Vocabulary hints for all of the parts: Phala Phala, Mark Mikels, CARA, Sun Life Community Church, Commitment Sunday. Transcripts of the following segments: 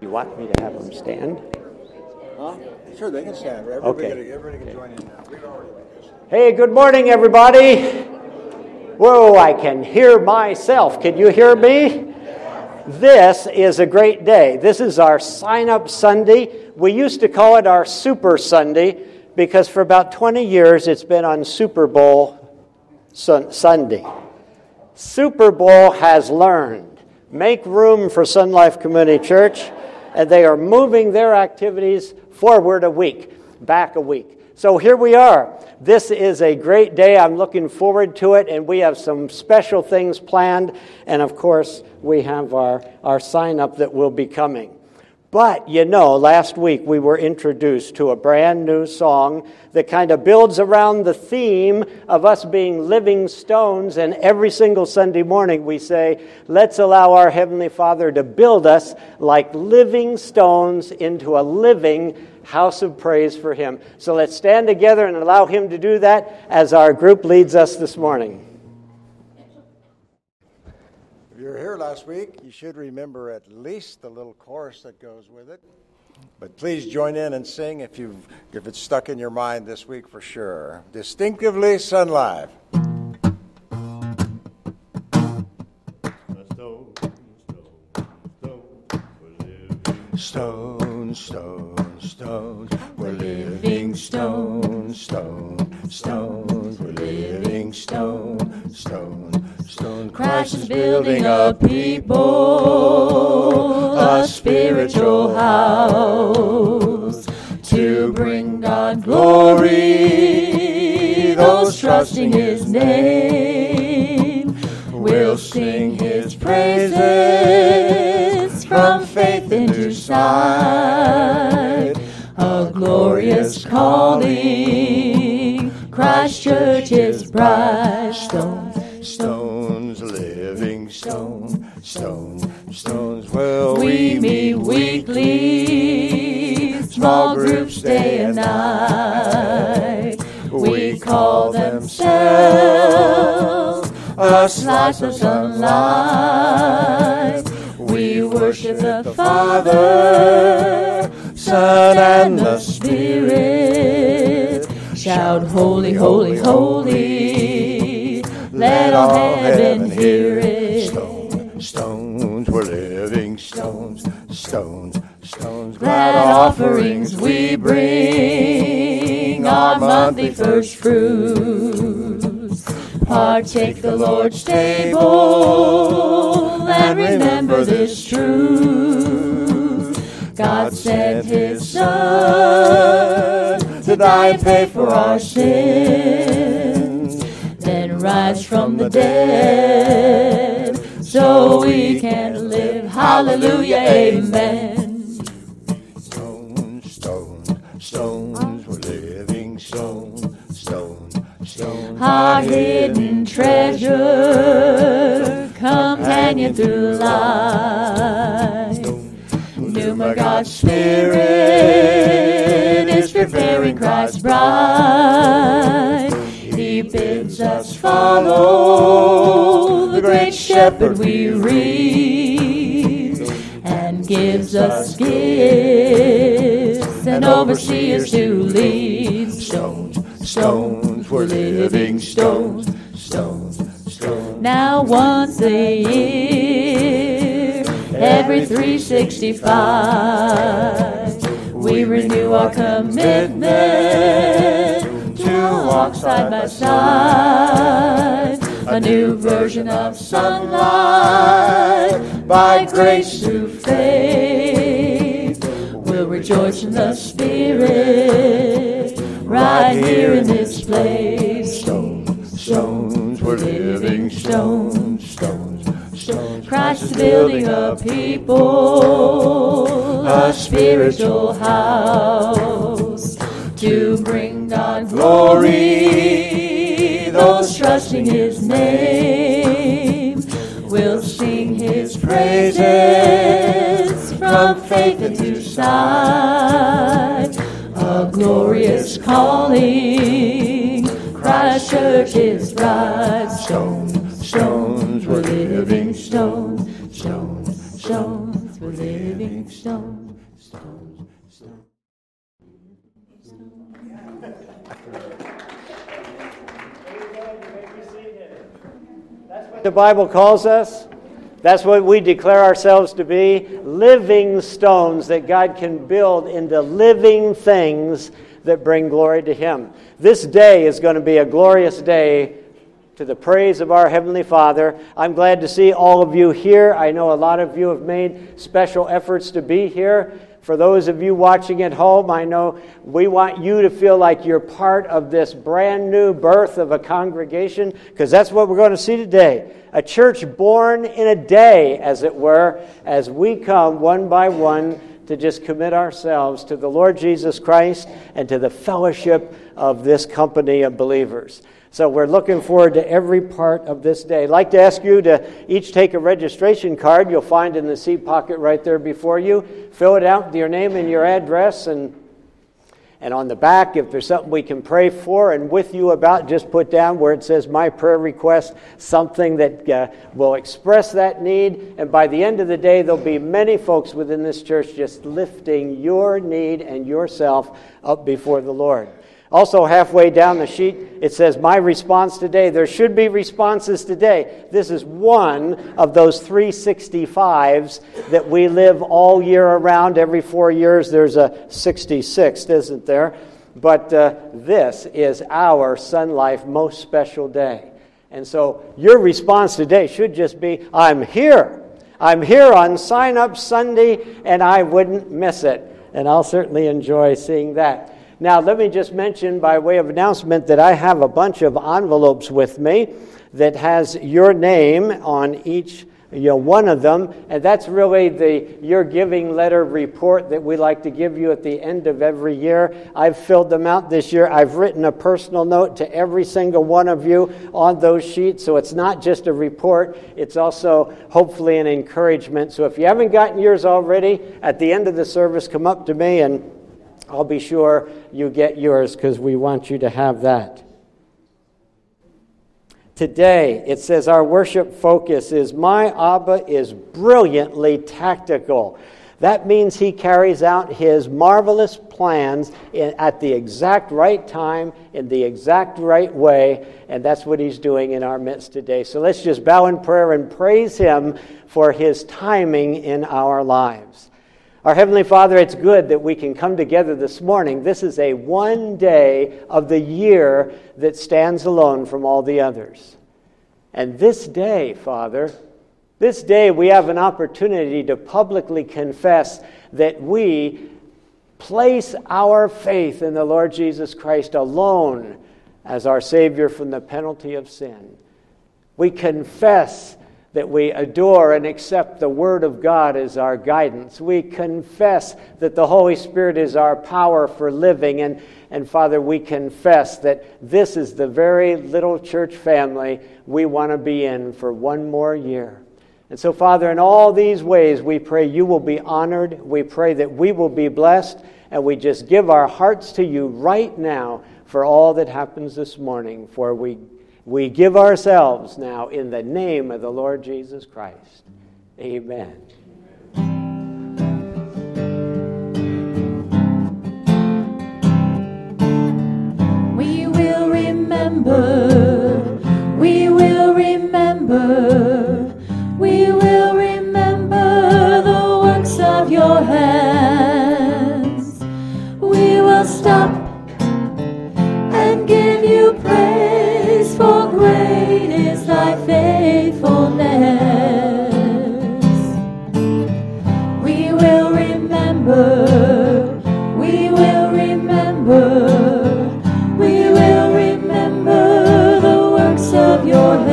You want me to have them stand? Huh? Sure, they can stand. Everybody can join in now. We've already been listening. Hey, good morning, everybody. Whoa, I can hear myself. Can you hear me? This is a great day. This is our sign-up Sunday. We used to call it our Super Sunday because for about 20 years it's been on Super Bowl Sunday. Super Bowl has learned. Make room for Sun Life Community Church, and they are moving their activities forward a week, back a week. So here we are. This is a great day. I'm looking forward to it, and we have some special things planned, and of course, we have our sign-up that will be coming. But, you know, last week we were introduced to a brand new song that kind of builds around the theme of us being living stones, and every single Sunday morning we say, let's allow our Heavenly Father to build us like living stones into a living house of praise for Him. So let's stand together and allow Him to do that as our group leads us this morning. If you were here last week, you should remember at least the little chorus that goes with it. But please join in and sing if it's stuck in your mind this week for sure. Distinctively Sun Live. Stone, stone, stone, we're living stone, stone, stone, we're living stone, stone, stone. Christ is building a people, a spiritual house, to bring God glory, those trusting His name, will sing His praises. From faith into sight, a glorious calling, Christ Church is bright. Stones, stones, living stone, stone, stones. Well, we meet weekly, small groups day and night. We call themselves a slice of sunlight. We worship the Father, Son, and the Spirit. Shout, holy, holy, holy. Let all heaven hear it. Stone, stones, we're living stones, stones, stones. Glad offerings we bring, our monthly first fruits. Partake the Lord's table. And remember this truth, God sent His Son to die and pay for our sins, then rise from the dead, so we can live. Hallelujah, amen. Stones, stones, stones, we're living stone, stone, stone. Our hidden treasure, companion through life. Pneuma God's Spirit is preparing Christ's bride. He bids us follow the great shepherd we read, and gives us gifts and overseers to lead. Stones, stones, we're living stones, stones. Now once a year, every 365, we renew our commitment to walk side by side. A new version of sunlight, by grace through faith, we'll rejoice in the Spirit, right here in this place. Stones, stones. We're living stones, stones, stones. Christ is building a people, a spiritual house, to bring God glory. Those trusting His name will sing His praises from faith into sight. A glorious calling, Christ's church is right. Stones, stones, we're living stones, stones, stones, we're living stones, stones, stones. That's what the Bible calls us. That's what we declare ourselves to be, living stones that God can build into living things that bring glory to Him. This day is going to be a glorious day to the praise of our Heavenly Father. I'm glad to see all of you here. I know a lot of you have made special efforts to be here. For those of you watching at home, I know we want you to feel like you're part of this brand new birth of a congregation, because that's what we're going to see today. A church born in a day, as it were, as we come one by one to just commit ourselves to the Lord Jesus Christ and to the fellowship of this company of believers. So we're looking forward to every part of this day. I'd like to ask you to each take a registration card you'll find in the seat pocket right there before you. Fill it out with your name and your address. And on the back, if there's something we can pray for and with you about, just put down where it says my prayer request, something that will express that need. And by the end of the day, there'll be many folks within this church just lifting your need and yourself up before the Lord. Also, halfway down the sheet, it says, my response today. There should be responses today. This is one of those 365s that we live all year around. Every 4 years, there's a 66th, isn't there? But this is our Sun Life most special day. And so your response today should just be, I'm here. I'm here on Sign Up Sunday, and I wouldn't miss it. And I'll certainly enjoy seeing that. Now, let me just mention by way of announcement that I have a bunch of envelopes with me that has your name on each one of them, and that's really the Your Giving Letter report that we like to give you at the end of every year. I've filled them out this year. I've written a personal note to every single one of you on those sheets, so it's not just a report. It's also hopefully an encouragement. So if you haven't gotten yours already, at the end of the service, come up to me and I'll be sure you get yours, because we want you to have that. Today, it says our worship focus is, my Abba is brilliantly tactical. That means He carries out His marvelous plans at the exact right time, in the exact right way, and that's what He's doing in our midst today. So let's just bow in prayer and praise Him for His timing in our lives. Our Heavenly Father, it's good that we can come together this morning. This is a one day of the year that stands alone from all the others. And this day, Father, this day we have an opportunity to publicly confess that we place our faith in the Lord Jesus Christ alone as our Savior from the penalty of sin. We confess that we adore and accept the Word of God as our guidance. We confess that the Holy Spirit is our power for living. And Father, we confess that this is the very little church family we want to be in for one more year. And so, Father, in all these ways, we pray You will be honored. We pray that we will be blessed. And we just give our hearts to You right now for all that happens this morning. For we give ourselves now in the name of the Lord Jesus Christ. Amen. We will remember, the works of Your hands. We will stop and give You praise. For great is Thy faithfulness. We will remember, we will remember the works of Your hands.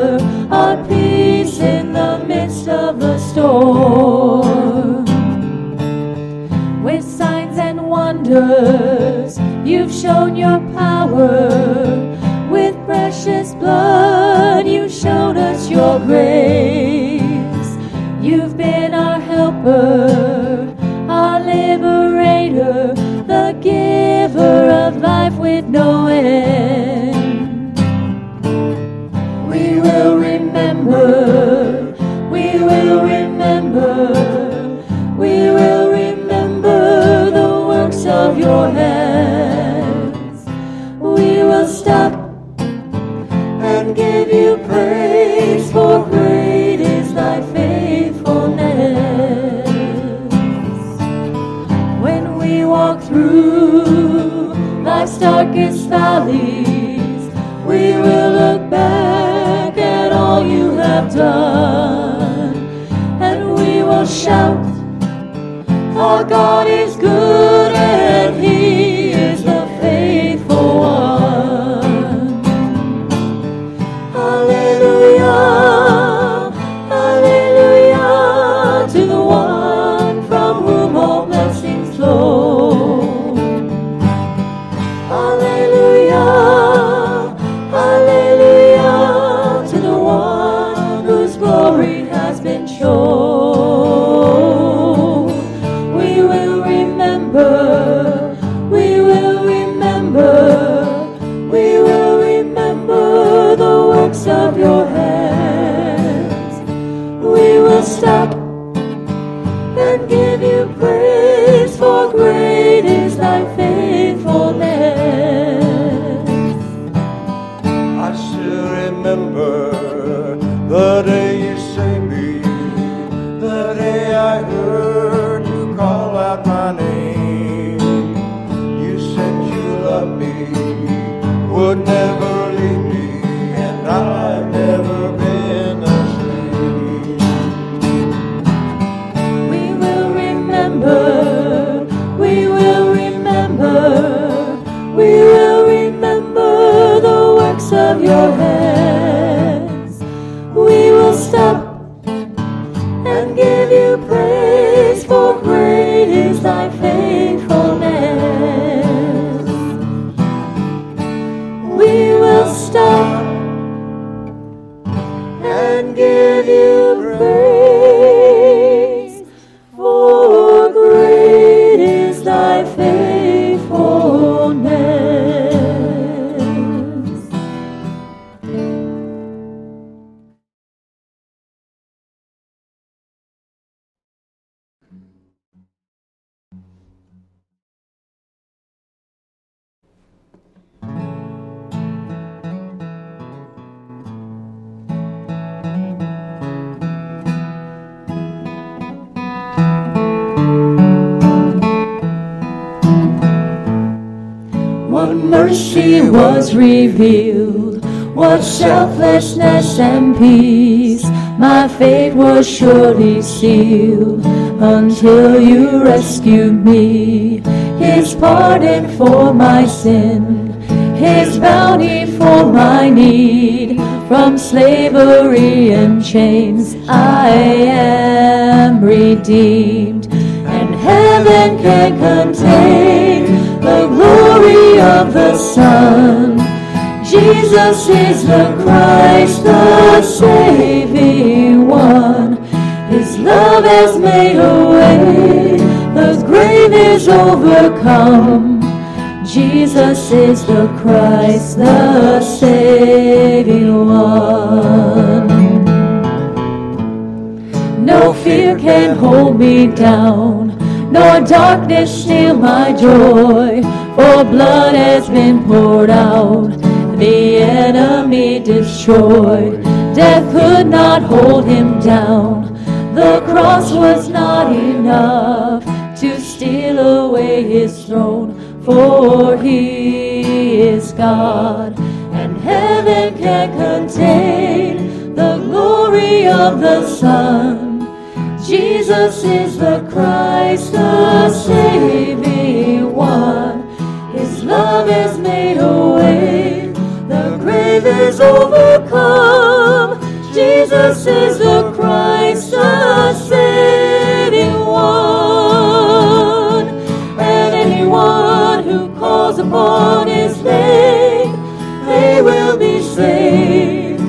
shelter, our peace in the midst of the storm. With signs and wonders, you've shown your power. With precious blood, you showed us your grace. You've been our helper, our liberator, the giver of life with no end. We will remember, we will remember, we will remember the works of your hands. We will stop and give you praise, for great is thy faithfulness. When we walk through life's darkest valleys, we will look back at all you have done, and we will shout, our God is good and He is the faithful one. Hallelujah. Mercy was revealed, what selflessness and peace. My fate was surely sealed until you rescued me. His pardon for my sin, His bounty for my need. From slavery and chains I am redeemed, and heaven can contain the glory of the Son. Jesus is the Christ, the saving one. His love has made a way, the grave is overcome. Jesus is the Christ, the saving one. No fear can hold me down, nor darkness steal my joy, for blood has been poured out, the enemy destroyed. Death could not hold him down, the cross was not enough to steal away his throne, for he is God, and heaven can contain the glory of the Son. Jesus is the Christ, the saving one. His love has made a way, the grave is overcome. Jesus is the Christ, the saving one. And anyone who calls upon his name, they will be saved.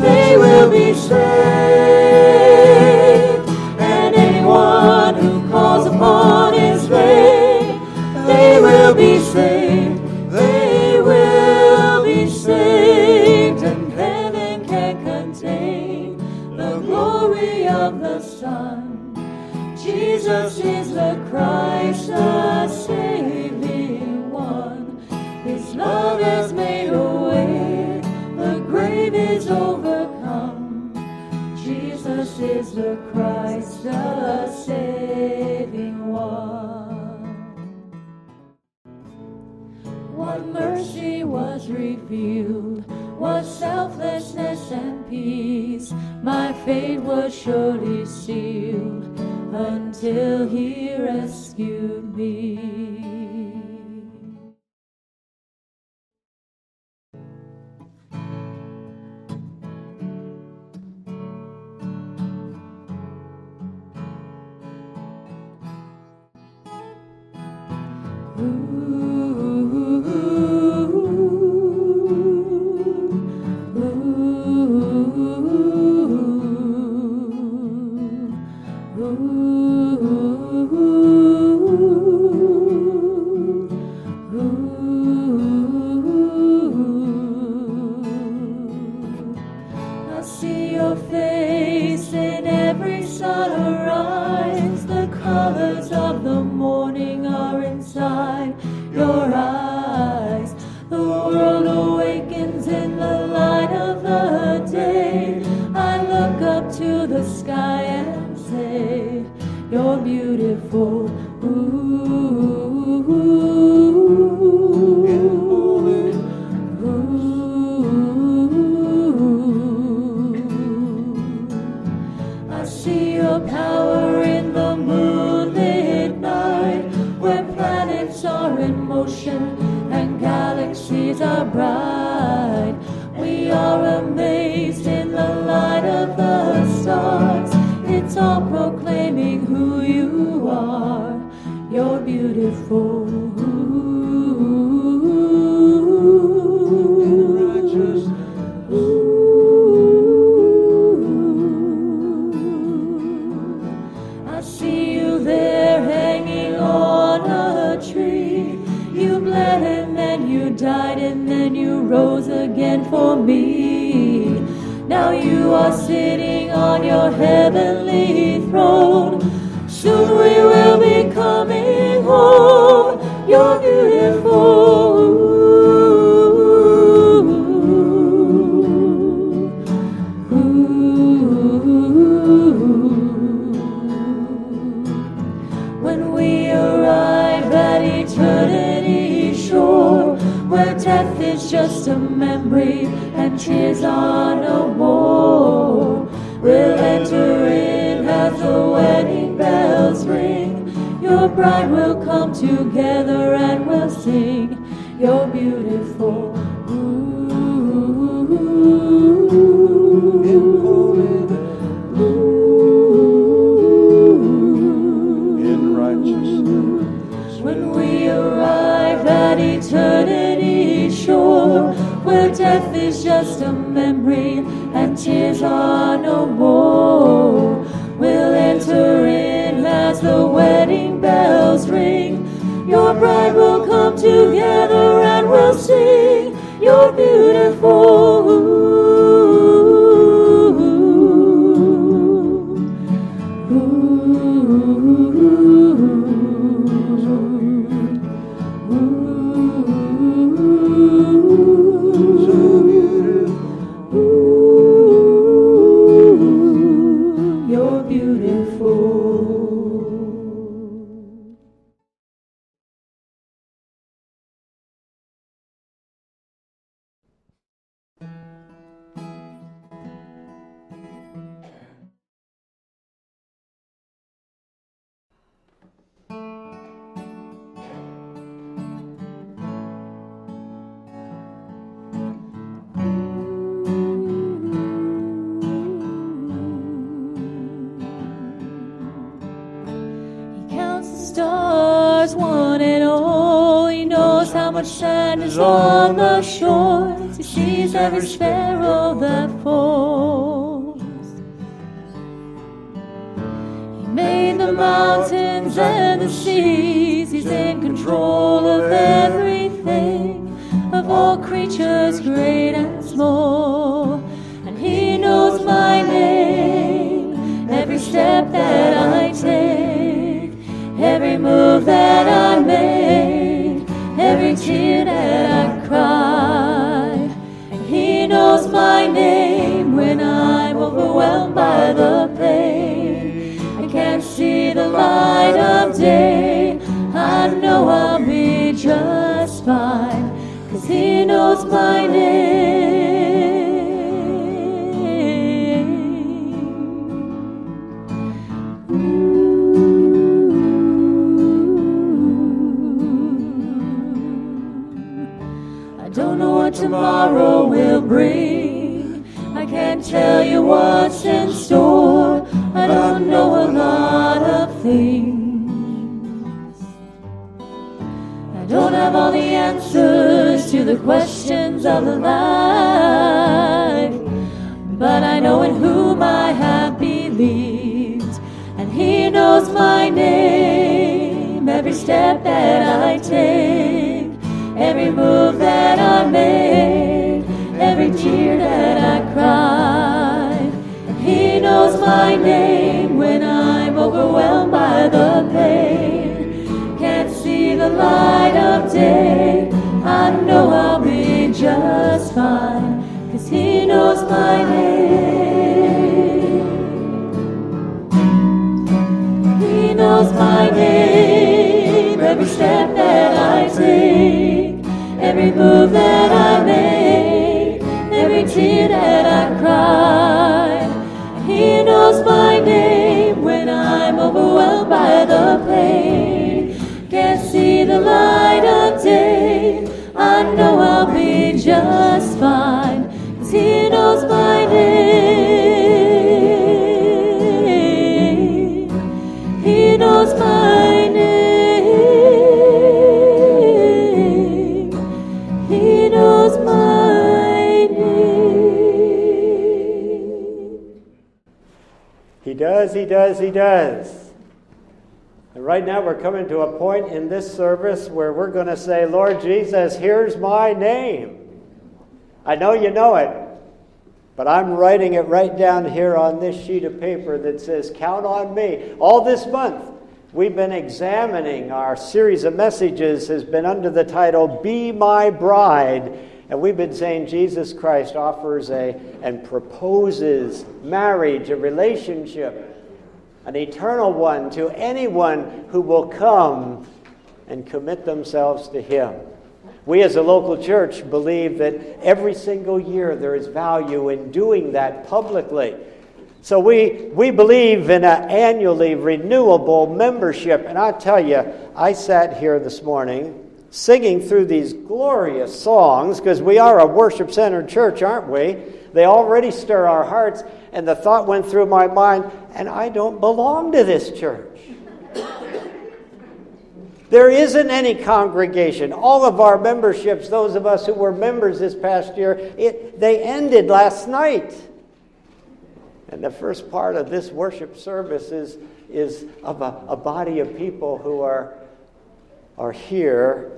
They will be saved. And anyone who calls upon his name, they will be saved. Jesus is the Christ, the saving one. His love has made a way, the grave is overcome. Jesus is the Christ, the saving one. What mercy was revealed was selflessness and peace. My fate was surely sealed until he rescued me. has one and all. He knows how much sand is on the shores. He sees every sparrow that falls. He made the mountains and the seas. He's in control of everything, of all creatures great and small. And he knows my name, every step that I take, every move that I make, every tear that I cry. And he knows my name when I'm overwhelmed by the pain. I can't see the light of day. I know I'll be just fine, 'cause he knows my name. Tomorrow will bring. I can't tell you what's in store. I don't know a lot of things. I don't have all the answers to the questions of life, but I know in whom I have believed. And he knows my name, every step that I take, every move that I make, every tear that I cry. And he knows my name when I'm overwhelmed by the pain. Can't see the light of day. I know I'll be just fine, 'cause he knows my name. He knows my name, every step that I take, every move that I make, every tear that I cry. He knows my name when I'm overwhelmed by the pain. Can't see the light of day. I know I'll be just fine, 'cause he knows my name. He knows my name. He does. And right now we're coming to a point in this service where we're going to say, Lord Jesus, here's my name. I know you know it, but I'm writing it right down here on this sheet of paper that says, count on me. All this month we've been examining, our series of messages has been under the title, Be My Bride. And we've been saying Jesus Christ offers and proposes marriage, a relationship, an eternal one to anyone who will come and commit themselves to him. We as a local church believe that every single year there is value in doing that publicly. So we believe in an annually renewable membership. And I tell you, I sat here this morning singing through these glorious songs, because we are a worship-centered church, aren't we? They already stir our hearts, and the thought went through my mind, and I don't belong to this church. There isn't any congregation. All of our memberships, those of us who were members this past year, they ended last night. And the first part of this worship service is of a body of people who are here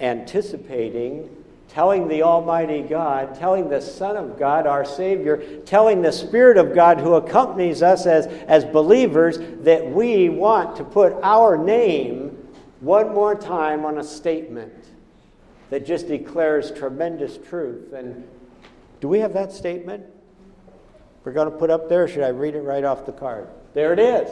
anticipating, telling the Almighty God, telling the Son of God, our Savior, telling the Spirit of God who accompanies us as believers, that we want to put our name one more time on a statement that just declares tremendous truth. And do we have that statement? We're going to put up there. Should I read it right off the card? There it is.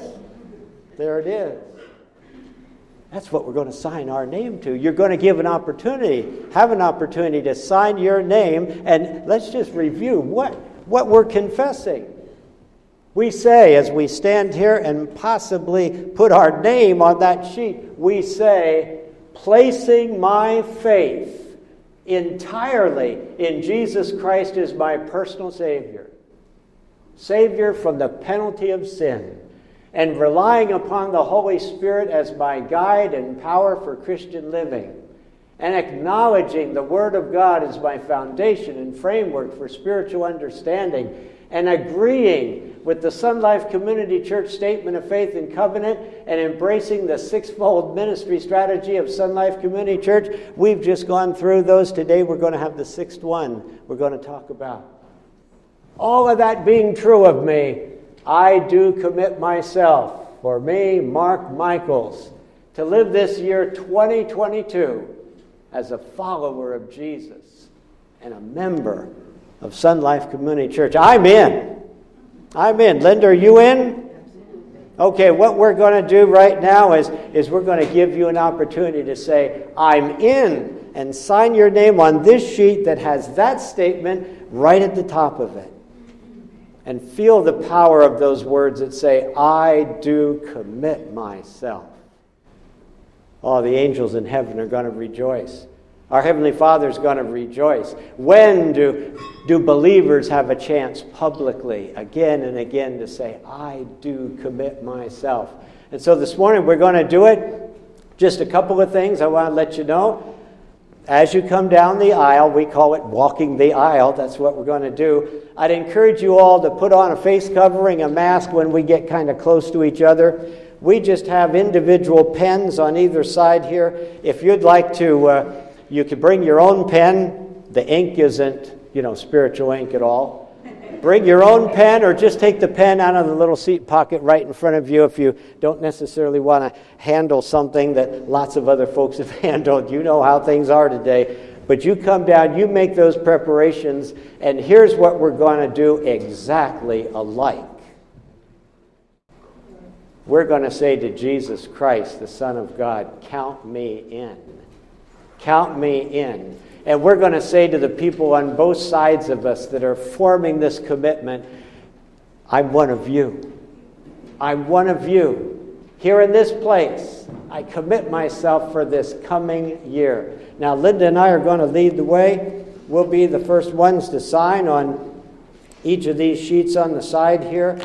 That's what we're going to sign our name to. You're going to give an opportunity, have an opportunity to sign your name, and let's just review what we're confessing. We say, as we stand here and possibly put our name on that sheet, we say, placing my faith entirely in Jesus Christ as my personal Savior, Savior from the penalty of sin, and relying upon the Holy Spirit as my guide and power for Christian living, and acknowledging the Word of God as my foundation and framework for spiritual understanding, and agreeing with the Sun Life Community Church Statement of Faith and Covenant, and embracing the sixfold ministry strategy of Sun Life Community Church. We've just gone through those. Today we're going to have the sixth one we're going to talk about. All of that being true of me, I do commit myself, for me, Mark Mikels, to live this year 2022 as a follower of Jesus and a member of Sun Life Community Church. I'm in. I'm in. Linda, are you in? Okay, what we're going to do right now is we're going to give you an opportunity to say, I'm in, and sign your name on this sheet that has that statement right at the top of it. And feel the power of those words that say, I do commit myself. Oh, the angels in heaven are going to rejoice. Our Heavenly Father is going to rejoice. When do believers have a chance publicly again and again to say, I do commit myself? And so this morning we're going to do it. Just a couple of things I want to let you know. As you come down the aisle, we call it walking the aisle. That's what we're going to do. I'd encourage you all to put on a face covering, a mask when we get kind of close to each other. We just have individual pens on either side here. If you'd like to, you can bring your own pen. The ink isn't, spiritual ink at all. Bring your own pen, or just take the pen out of the little seat pocket right in front of you if you don't necessarily want to handle something that lots of other folks have handled. You know how things are today. But you come down, you make those preparations, and here's what we're going to do exactly alike. We're going to say to Jesus Christ, the Son of God, count me in. Count me in. And we're going to say to the people on both sides of us that are forming this commitment, I'm one of you. I'm one of you. Here in this place, I commit myself for this coming year. Now, Linda and I are going to lead the way. We'll be the first ones to sign on each of these sheets on the side here.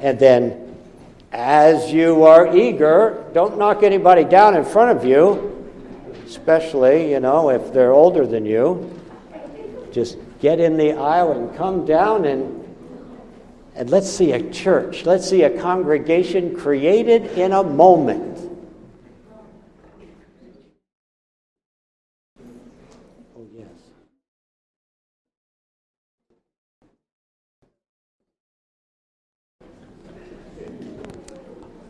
And then, as you are eager, don't knock anybody down in front of you. Especially, if they're older than you, just get in the aisle and come down and let's see a church. Let's see a congregation created in a moment. Oh, yes.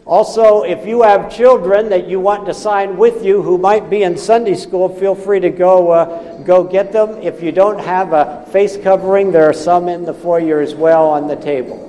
Also, if you have children that you want to sign with you who might be in Sunday school, feel free to go get them. If you don't have a face covering, there are some in the foyer as well on the table.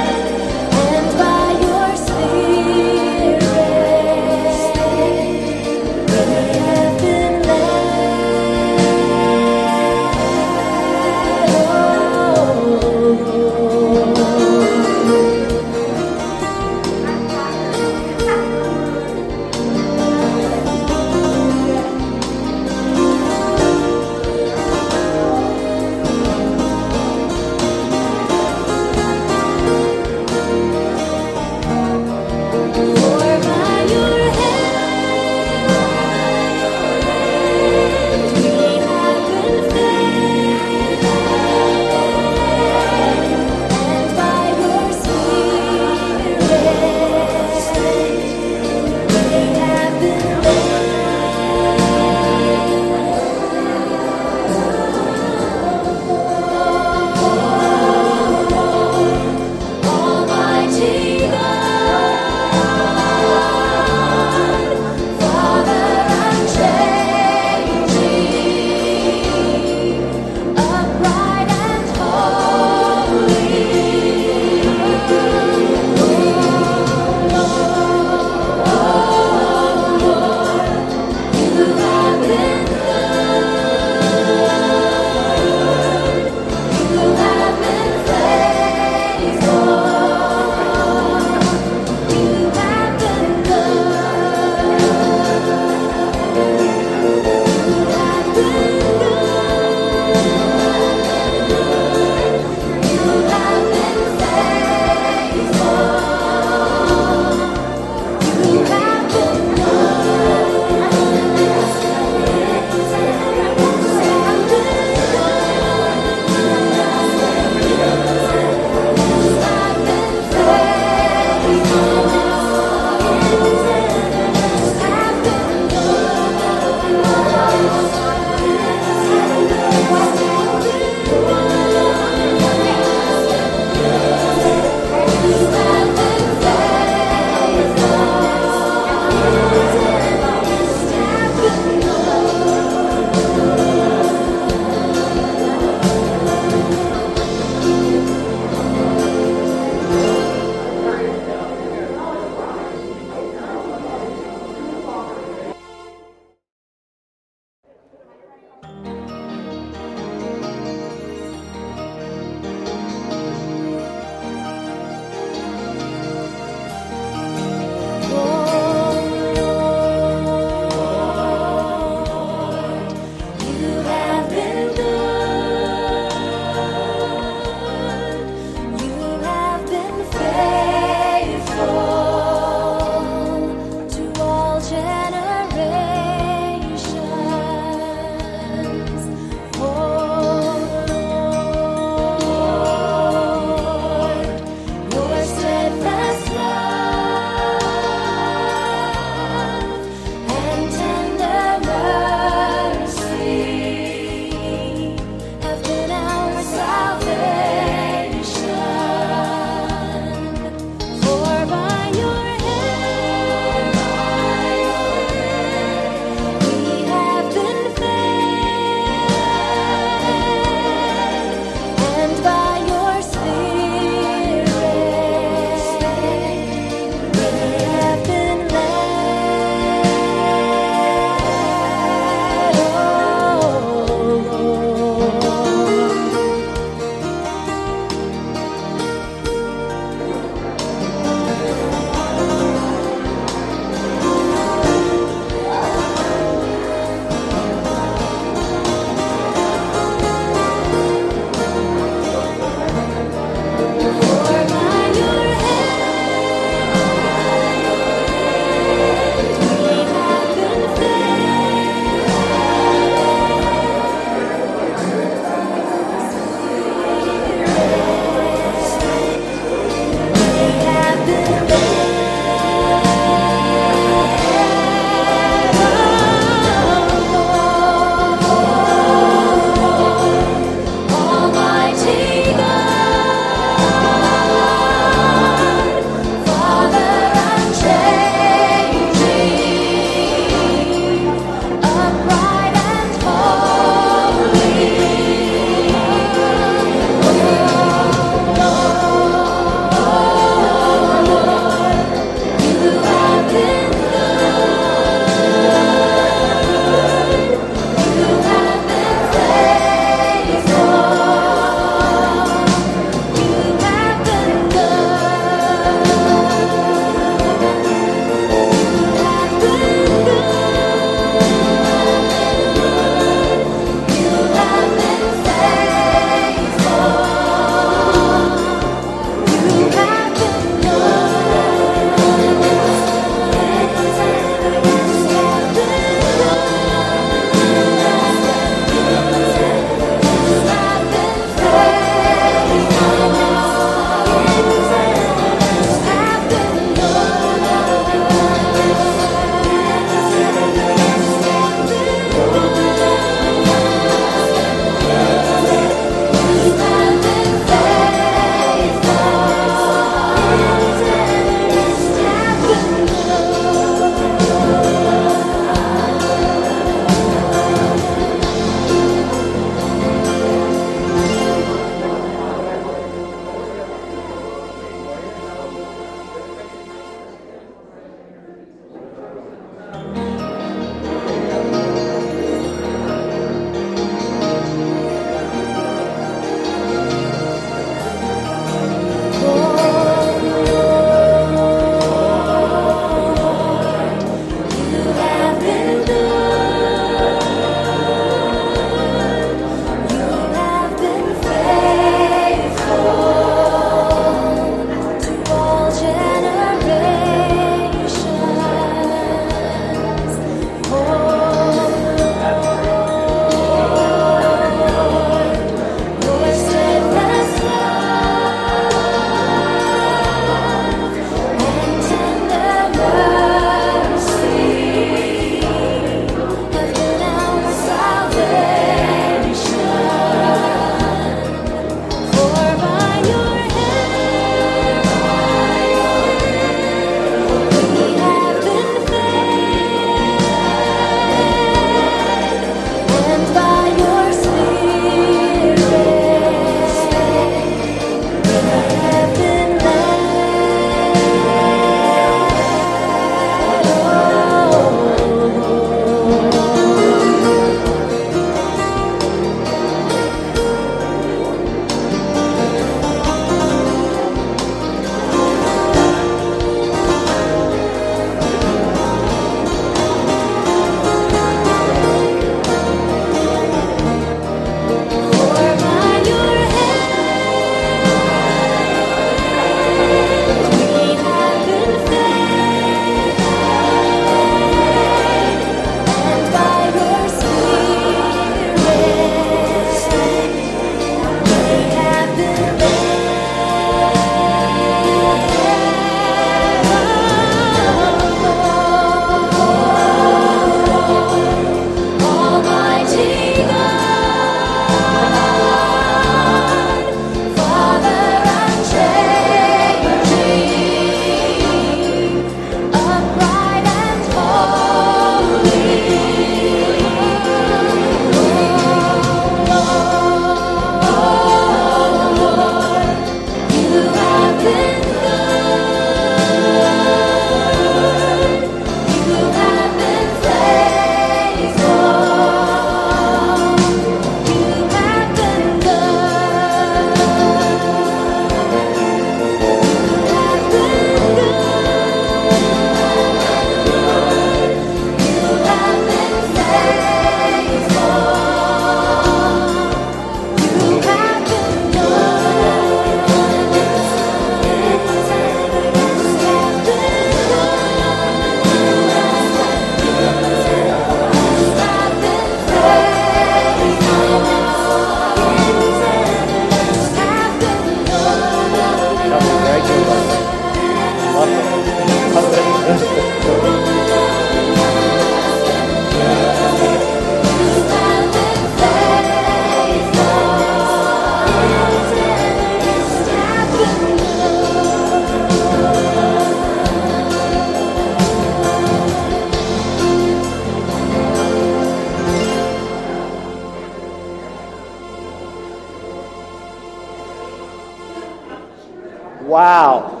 Wow.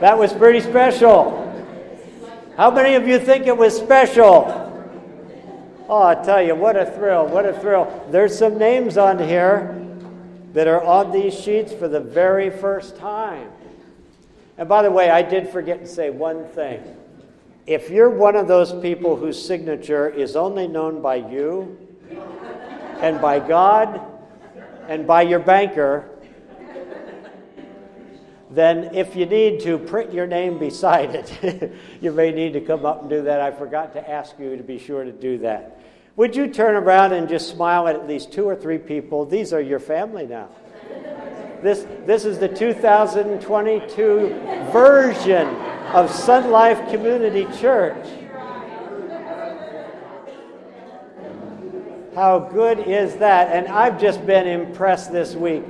That was pretty special. How many of you think it was special? Oh, I tell you, what a thrill, what a thrill. There's some names on here that are on these sheets for the very first time. And by the way, I did forget to say one thing. If you're one of those people whose signature is only known by you and by God and by your banker, then if you need to, print your name beside it. You may need to come up and do that. I forgot to ask you to be sure to do that. Would you turn around and just smile at least two or three people? These are your family now. This is the 2022 version of Sun Life Community Church. How good is that? And I've just been impressed this week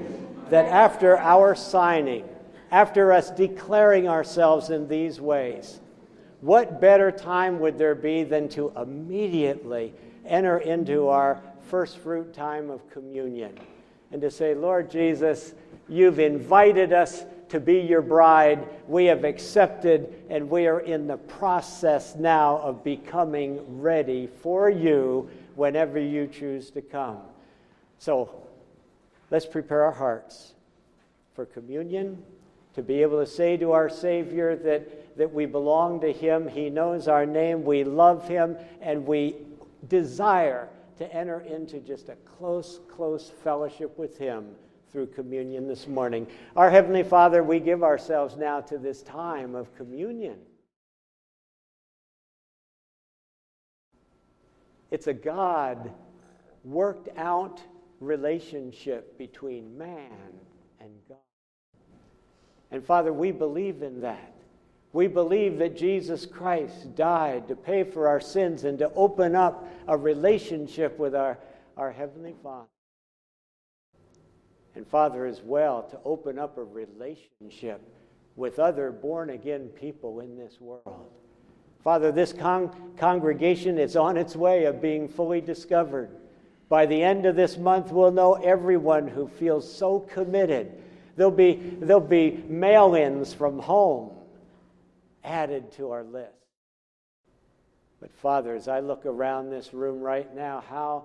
that after our signing, after us declaring ourselves in these ways, what better time would there be than to immediately enter into our first fruit time of communion and to say, Lord Jesus, you've invited us to be your bride. We have accepted, and we are in the process now of becoming ready for you whenever you choose to come. So let's prepare our hearts for communion, to be able to say to our Savior that we belong to him. He knows our name, we love him, and we desire to enter into just a close, close fellowship with him through communion this morning. Our Heavenly Father, we give ourselves now to this time of communion. It's a God worked out relationship between man and God. And Father, we believe in that. We believe that Jesus Christ died to pay for our sins and to open up a relationship with our Heavenly Father. And Father, as well, to open up a relationship with other born-again people in this world. Father, this congregation is on its way of being fully discovered. By the end of this month, we'll know everyone who feels so committed. There'll be mail-ins from home added to our list. But Father, as I look around this room right now, how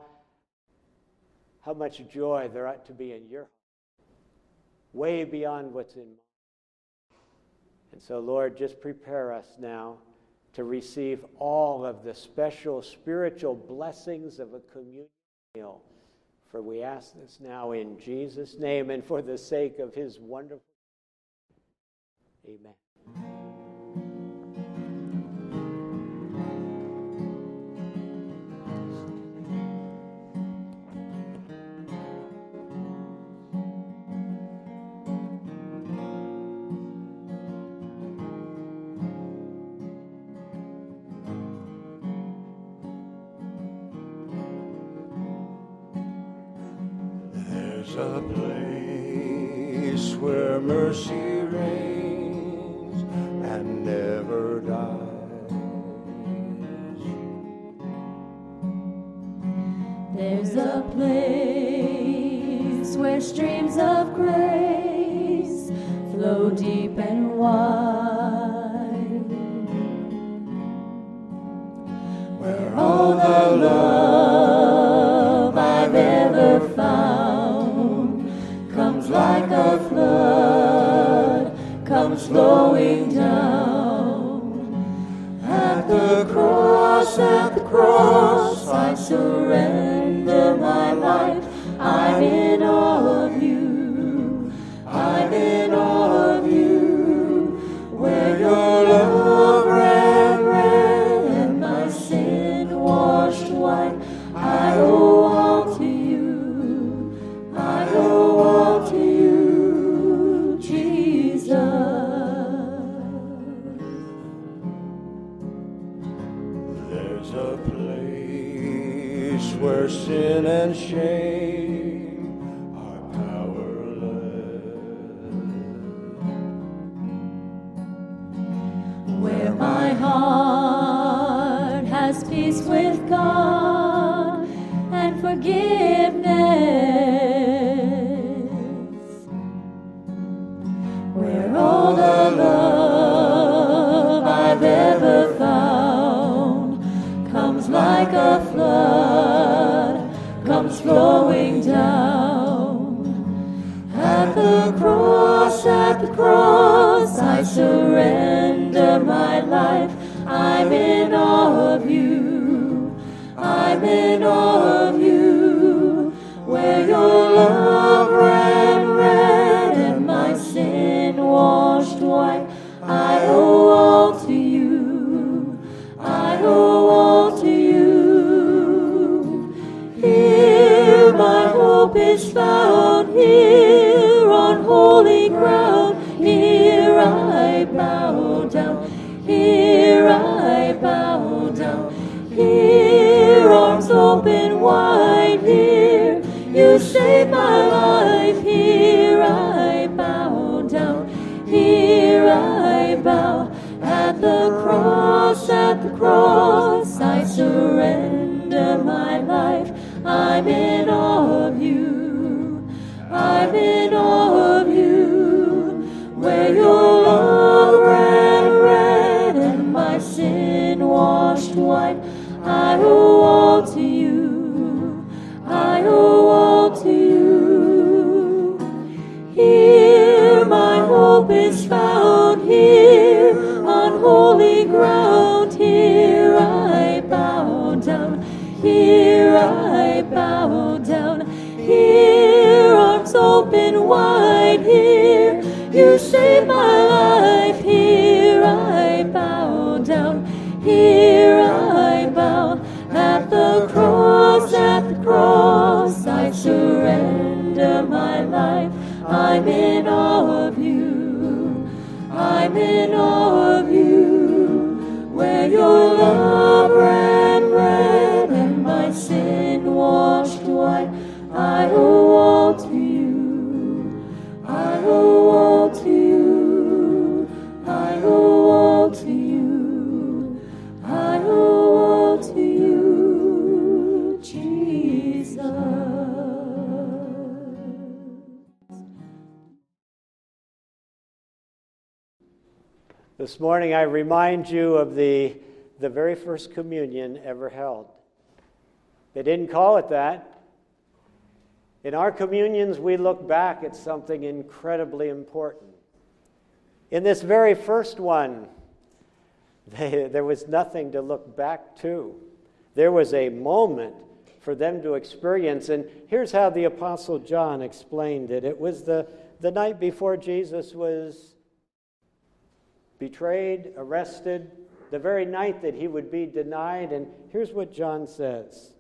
much joy there ought to be in your heart, way beyond what's in mine. And so, Lord, just prepare us now to receive all of the special spiritual blessings of a communion meal. For we ask this now in Jesus' name and for the sake of his wonderful name. Amen. A place where mercy reigns and never dies. There's a place where streams of grace flow deep and wide, where all the love I've ever found like a flood comes flowing down. At the cross, I surrender my life. I'm in awe of you. I'm in awe of you. Where your love ran red and my sin washed white, I owe all to you. I owe all to you. Where sin and shame are powerless, where my heart has peace with God and forgiveness, comes flowing down. At the cross, I surrender my life. I'm in awe of you. I'm in awe of you. Where your love ran red and my sin washed white, I owe all to you. I owe all to you. Here my hope is found. Here on holy ground. Here I bow down. Here I bow down. Here, arms open wide. Here, you saved my life. Here I bow down. Here I bow. At the cross, I surrender my life. I'm in awe of you. I'm in awe of you. Where your love ran red, sin washed white, I owe all to you. I owe all to you. Here my hope is found. Here on holy ground. Here I bow down. Here I bow down. Here arms open wide. Here you saved my life. Here I bow down. Here I bow. At the cross, I surrender my life. I'm in awe of you. I'm in awe of you. Where your love ran red and my sin washed white, I owe all to you. I owe all to you. I owe all to you. I owe all to you, Jesus. This morning I remind you of the very first communion ever held. They didn't call it that. In our communions, we look back at something incredibly important. In this very first one, there was nothing to look back to. There was a moment for them to experience. And here's how the Apostle John explained it. It was the night before Jesus was betrayed, arrested, the very night that he would be denied. And here's what John says.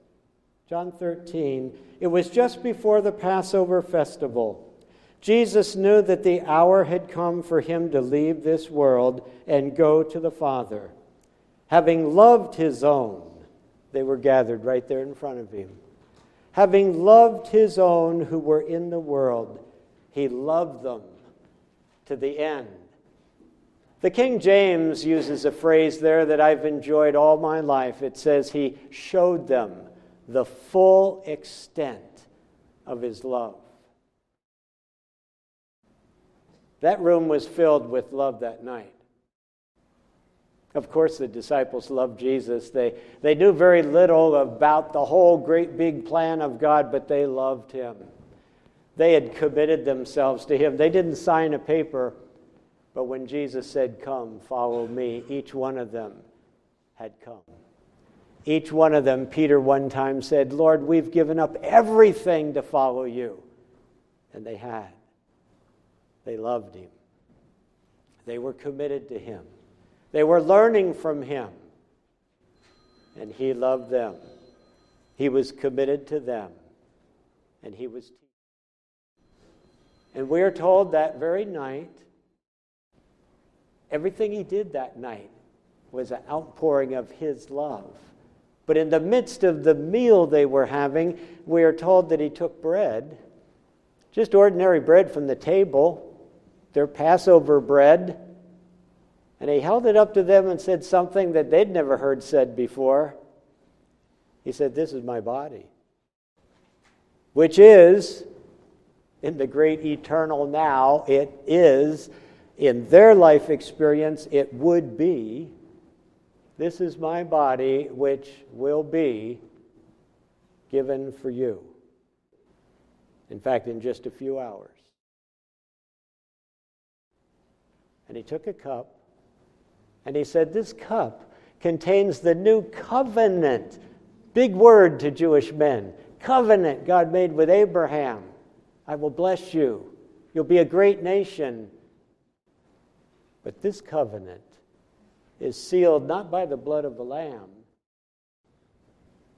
John 13, it was just before the Passover festival. Jesus knew that the hour had come for him to leave this world and go to the Father. Having loved his own, they were gathered right there in front of him. Having loved his own who were in the world, he loved them to the end. The King James uses a phrase there that I've enjoyed all my life. It says he showed them the full extent of his love. That room was filled with love that night. Of course, the disciples loved Jesus. They knew very little about the whole great big plan of God, but they loved him. They had committed themselves to him. They didn't sign a paper, but when Jesus said, "Come, follow me," each one of them had come. Each one of them, Peter one time said, "Lord, we've given up everything to follow you." And they had. They loved him. They were committed to him. They were learning from him. And he loved them. He was committed to them. And he was teaching. And we are told that very night, everything he did that night was an outpouring of his love. But in the midst of the meal they were having, we are told that he took bread, just ordinary bread from the table, their Passover bread, and he held it up to them and said something that they'd never heard said before. He said, "This is my body," which is, in the great eternal now, it is, in their life experience, it would be, "This is my body, which will be given for you. In fact, in just a few hours. And he took a cup, and he said, this cup contains the new covenant. Big word to Jewish men. Covenant God made with Abraham. I will bless you. You'll be a great nation. But this covenant is sealed not by the blood of the Lamb,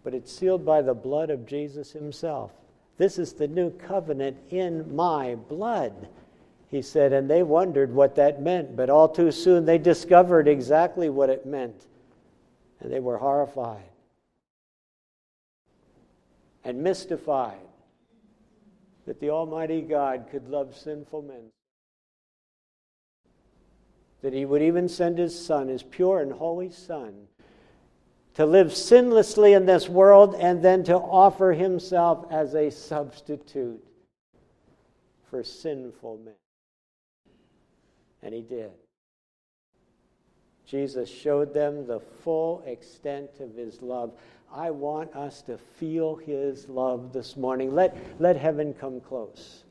but it's sealed by the blood of Jesus himself. This is the new covenant in my blood, he said, and they wondered what that meant, but all too soon they discovered exactly what it meant, and they were horrified and mystified that the Almighty God could love sinful men, that he would even send his Son, his pure and holy Son, to live sinlessly in this world and then to offer himself as a substitute for sinful men. And he did. Jesus showed them the full extent of his love. I want us to feel his love this morning. Let heaven come close.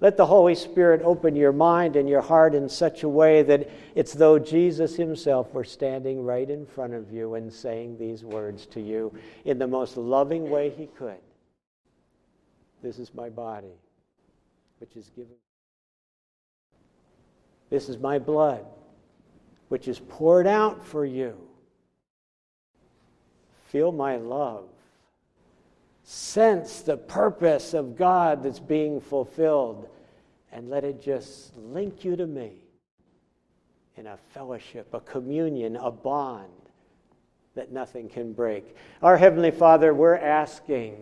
Let the Holy Spirit open your mind and your heart in such a way that it's though Jesus himself were standing right in front of you and saying these words to you in the most loving way he could. This is my body, which is given. This is my blood, which is poured out for you. Feel my love. Sense the purpose of God that's being fulfilled, and let it just link you to me in a fellowship, a communion, a bond that nothing can break. Our Heavenly Father, we're asking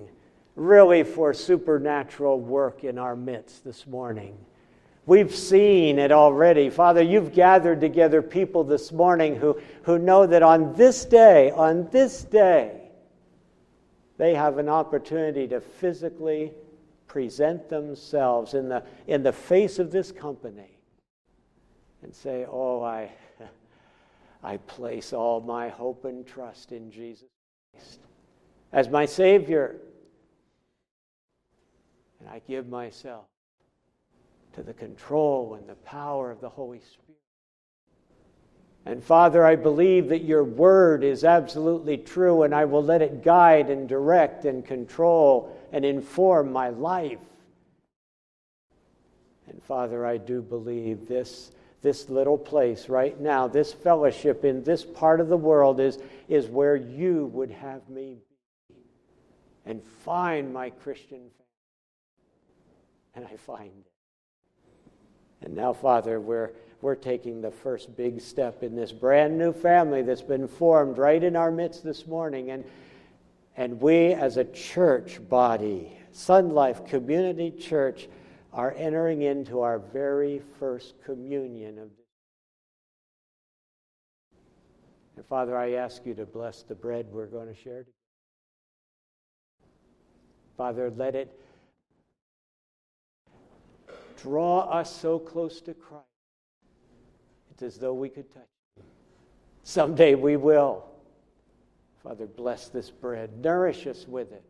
really for supernatural work in our midst this morning. We've seen it already. Father, you've gathered together people this morning who know that on this day, they have an opportunity to physically present themselves in the face of this company and say, oh, I place all my hope and trust in Jesus Christ as my Savior. And I give myself to the control and the power of the Holy Spirit. And Father, I believe that your word is absolutely true, and I will let it guide and direct and control and inform my life. And Father, I do believe this little place right now, this fellowship in this part of the world is where you would have me be and find my Christian family. And I find it. And now, Father, we're taking the first big step in this brand new family that's been formed right in our midst this morning. And we as a church body, Sun Life Community Church, are entering into our very first communion of this. And Father, I ask you to bless the bread we're going to share today. Father, let it draw us so close to Christ. It's as though we could touch him. Someday we will. Father, bless this bread. Nourish us with it.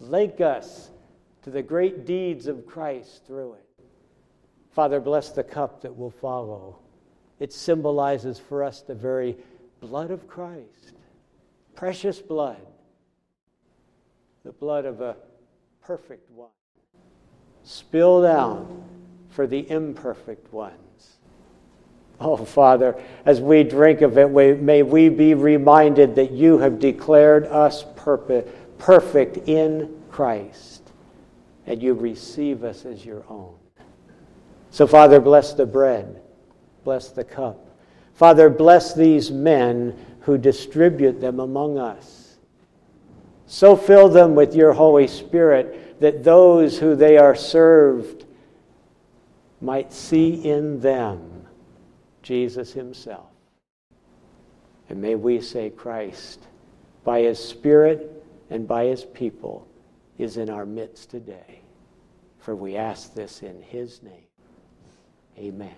Link us to the great deeds of Christ through it. Father, bless the cup that will follow. It symbolizes for us the very blood of Christ. Precious blood. The blood of a perfect one. Spilled out for the imperfect one. Oh, Father, as we drink of it, may we be reminded that you have declared us perfect in Christ, and you receive us as your own. So, Father, bless the bread. Bless the cup. Father, bless these men who distribute them among us. So fill them with your Holy Spirit that those who they are served might see in them Jesus himself. And may we say Christ, by his Spirit and by his people, is in our midst today. For we ask this in his name. Amen.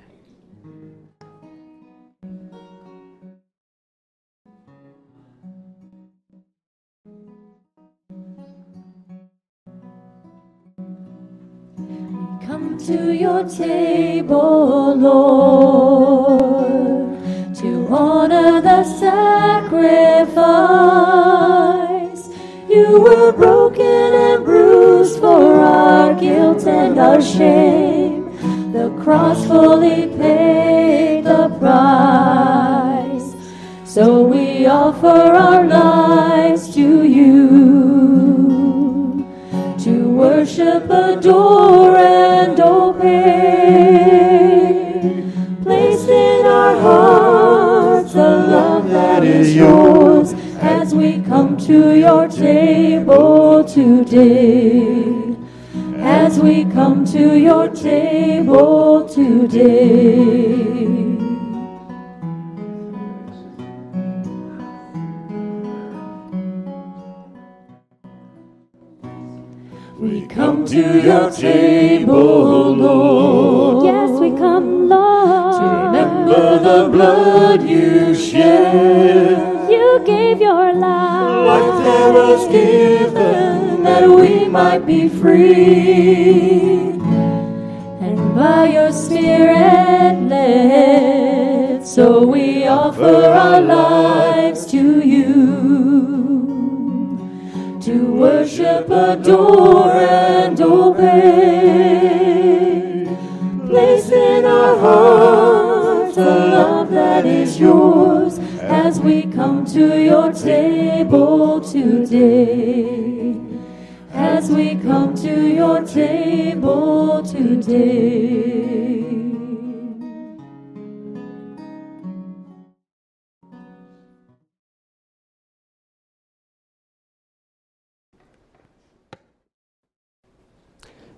come to your table, Lord, to honor the sacrifice. You were broken and bruised for our guilt and our shame. The cross fully paid the price. So we offer our lives to you, to worship, adore, and obey. Place in our hearts the love that is yours as we come to your table today. As we come to your table today. We come to your table, Lord. Yes, we come, Lord. To remember the blood you shed. You gave your life. Life that was given, that we might be free, and by your Spirit led. So we offer our lives to you, to worship, adore, and obey. Place in our hearts the love that is yours as we come to your table today. As we come to your table today.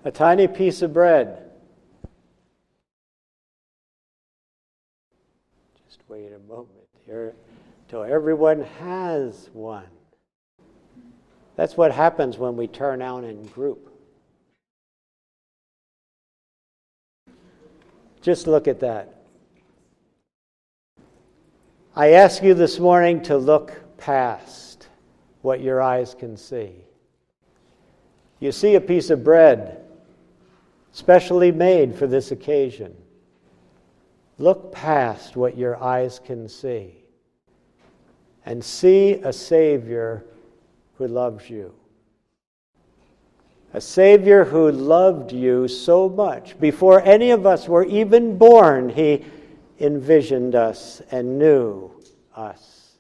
A tiny piece of bread. Just wait a moment here till everyone has one. That's what happens when we turn out in group. Just look at that. I ask you this morning to look past what your eyes can see. You see a piece of bread specially made for this occasion. Look past what your eyes can see and see a Savior who loves you. A Savior who loved you so much. Before any of us were even born, He envisioned us and knew us.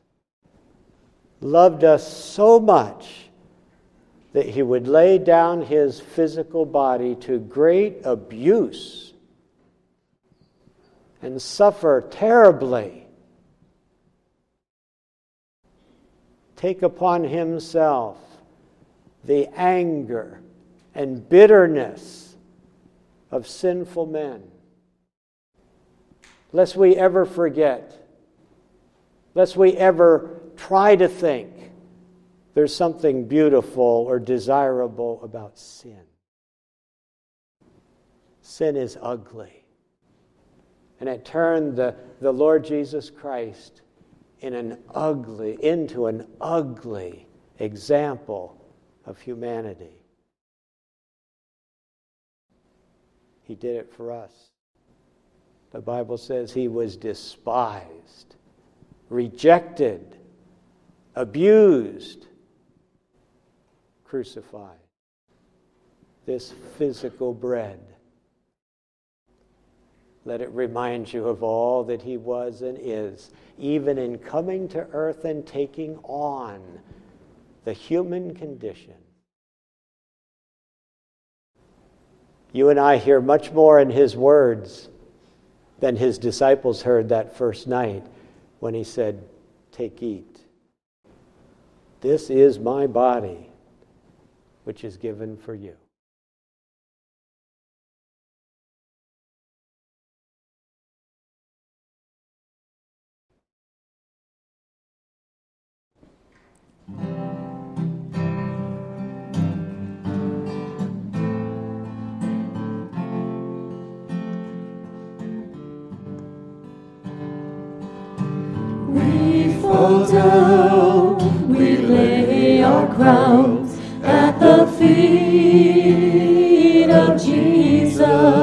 Loved us so much that He would lay down His physical body to great abuse and suffer terribly. Take upon Himself the anger and bitterness of sinful men. Lest we ever forget, lest we ever try to think there's something beautiful or desirable about sin. Sin is ugly. And it turned the Lord Jesus Christ into an ugly example of humanity. He did it for us. The Bible says He was despised, rejected, abused, crucified. This physical bread. Let it remind you of all that He was and is, even in coming to earth and taking on the human condition. You and I hear much more in His words than His disciples heard that first night when He said, "Take, eat. This is my body, which is given for you." We fall down, we lay our crowns at the feet of Jesus.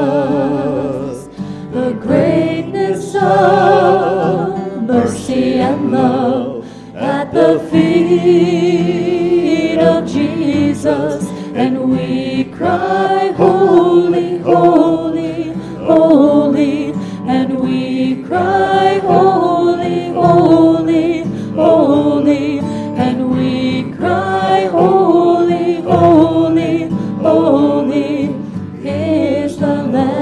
Jesus, and we cry, holy, holy, holy, and we cry, holy, holy, holy, and we cry, holy, holy, holy is the Lamb.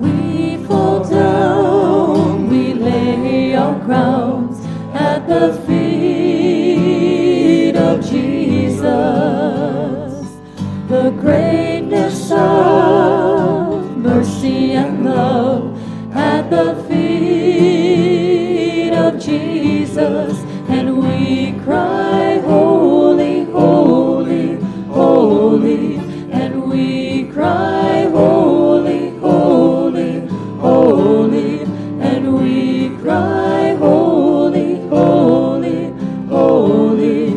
We fall down, we lay our crowns at the feet of Jesus, the greatness of mercy and love at the feet of Jesus, and we cry, holy, holy, holy, and we cry, holy, holy, holy, and we cry, holy, holy, holy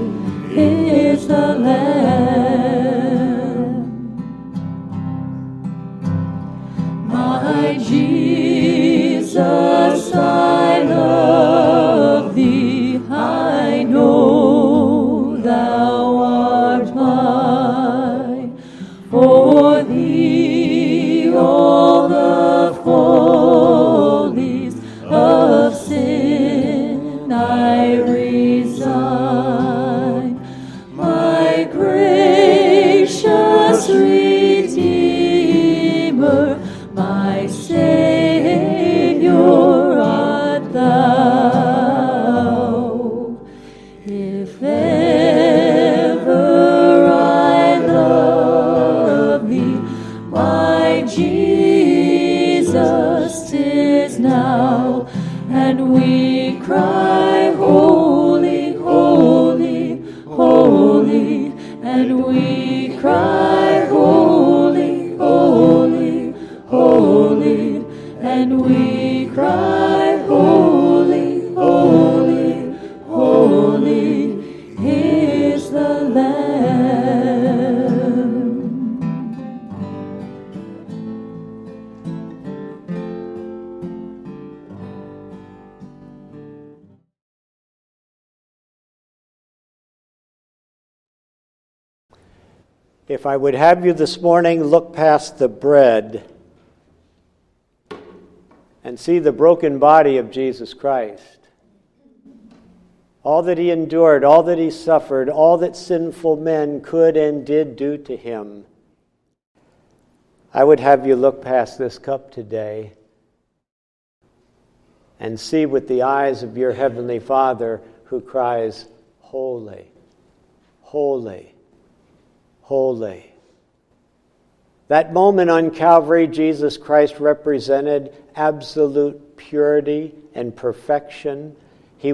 is the Lamb. My Jesus, I love thee, I know thou art mine. For thee all the follies of sin I resign. My gracious Redeemer, my Savior art thou. If ever I love thee, my Jesus, 'tis now, and we cry, holy, holy, holy, and we cry, holy, holy, holy, and we cry, holy, holy, holy is the Lamb. If I would have you this morning, look past the bread and see the broken body of Jesus Christ. All that he endured, all that he suffered, all that sinful men could and did do to him. I would have you look past this cup today and see with the eyes of your heavenly Father, who cries, holy, holy, holy. That moment on Calvary, Jesus Christ represented absolute purity and perfection. He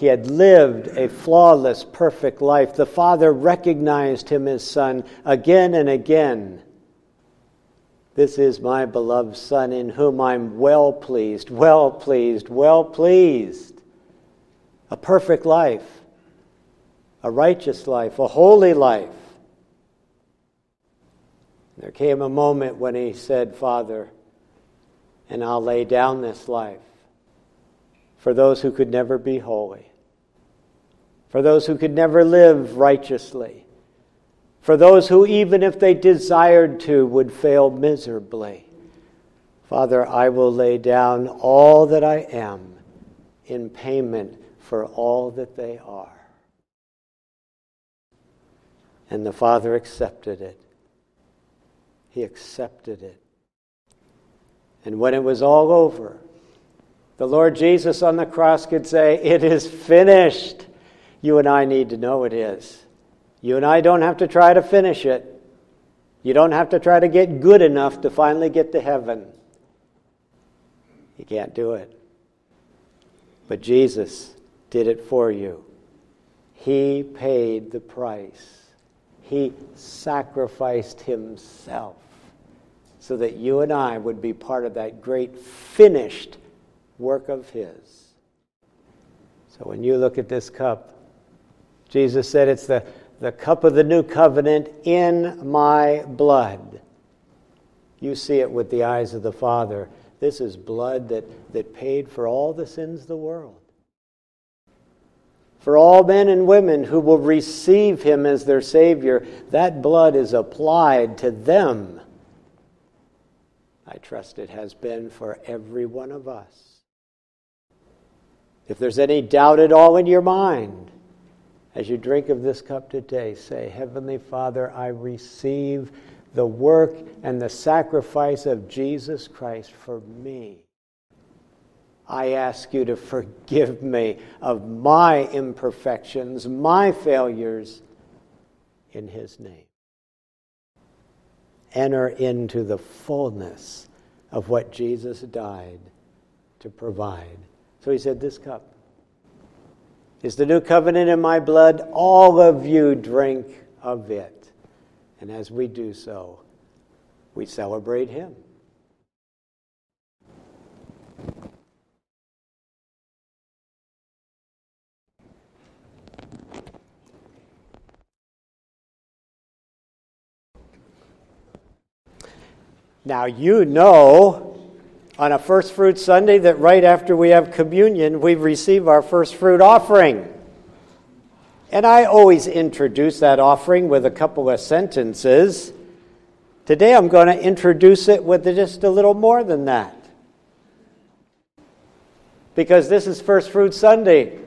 had lived a flawless, perfect life. The Father recognized him as Son again and again. This is my beloved Son, in whom I'm well pleased, well pleased, well pleased. A perfect life, a righteous life, a holy life. There came a moment when he said, Father, and I'll lay down this life for those who could never be holy, for those who could never live righteously, for those who, even if they desired to, would fail miserably. Father, I will lay down all that I am in payment for all that they are. And the Father accepted it. He accepted it. And when it was all over, the Lord Jesus on the cross could say, it is finished. You and I need to know it is. You and I don't have to try to finish it. You don't have to try to get good enough to finally get to heaven. You can't do it. But Jesus did it for you. He paid the price. He sacrificed himself, so that you and I would be part of that great finished work of his. So when you look at this cup, Jesus said it's the cup of the new covenant in my blood. You see it with the eyes of the Father. This is blood that paid for all the sins of the world. For all men and women who will receive him as their Savior, that blood is applied to them. I trust it has been for every one of us. If there's any doubt at all in your mind, as you drink of this cup today, say, Heavenly Father, I receive the work and the sacrifice of Jesus Christ for me. I ask you to forgive me of my imperfections, my failures, in his name. Enter into the fullness of what Jesus died to provide. So he said, this cup is the new covenant in my blood. All of you drink of it. And as we do so, we celebrate him. Now, you know, on a First Fruit Sunday, that right after we have communion, we receive our first fruit offering. And I always introduce that offering with a couple of sentences. Today, I'm going to introduce it with just a little more than that. Because this is First Fruit Sunday.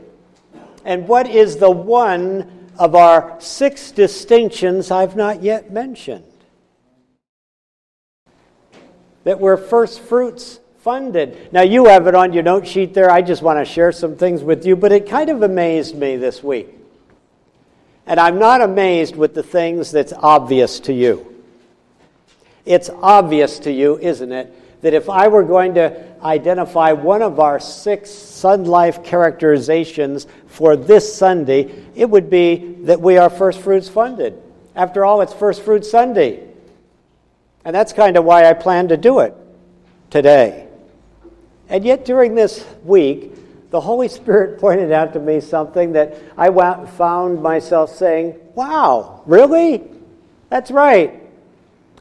And what is the one of our 6 distinctions I've not yet mentioned? That we're first fruits funded. Now, you have it on your note sheet there. I just want to share some things with you, but it kind of amazed me this week. And I'm not amazed with the things that's obvious to you. It's obvious to you, isn't it, that if I were going to identify one of our 6 Sun Life characterizations for this Sunday, it would be that we are first fruits funded. After all, it's First Fruit Sunday. And that's kind of why I plan to do it today. And yet during this week, the Holy Spirit pointed out to me something that I found myself saying, wow, really? That's right.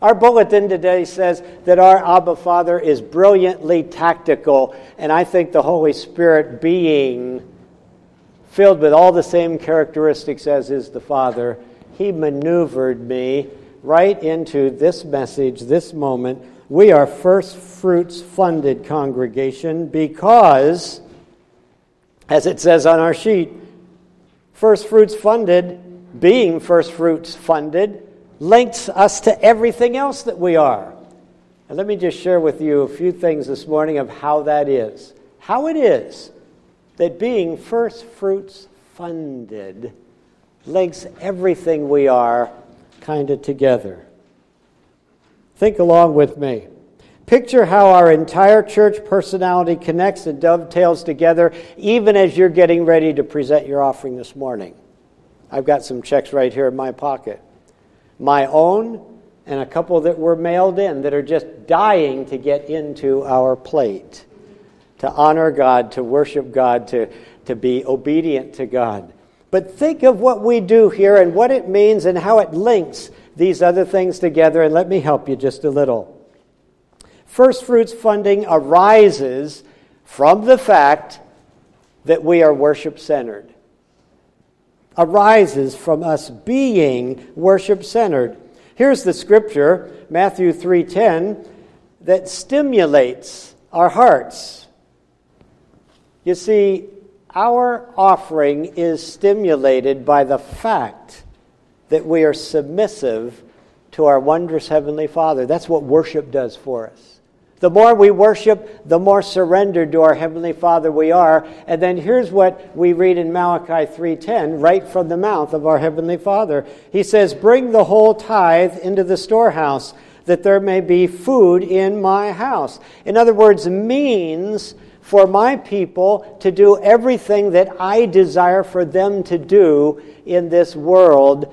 Our bulletin today says that our Abba Father is brilliantly tactical, and I think the Holy Spirit, being filled with all the same characteristics as is the Father, he maneuvered me right into this message, this moment. We are First Fruits Funded Congregation because, as it says on our sheet, First Fruits Funded, being First Fruits Funded, links us to everything else that we are. And let me just share with you a few things this morning of how that is. How it is that being First Fruits Funded links everything we are kind of together. Think along with me. Picture how our entire church personality connects and dovetails together even as you're getting ready to present your offering this morning. I've got some checks right here in my pocket. My own and a couple that were mailed in that are just dying to get into our plate. To honor God, to worship God, to be obedient to God. But think of what we do here and what it means and how it links these other things together. And let me help you just a little. First Fruits funding arises from the fact that we are worship-centered. Arises from us being worship-centered. Here's the scripture, Matthew 3:10, that stimulates our hearts. You see, our offering is stimulated by the fact that we are submissive to our wondrous Heavenly Father. That's what worship does for us. The more we worship, the more surrendered to our Heavenly Father we are. And then here's what we read in Malachi 3:10, right from the mouth of our Heavenly Father. He says, "Bring the whole tithe into the storehouse, that there may be food in my house." In other words, means for my people to do everything that I desire for them to do in this world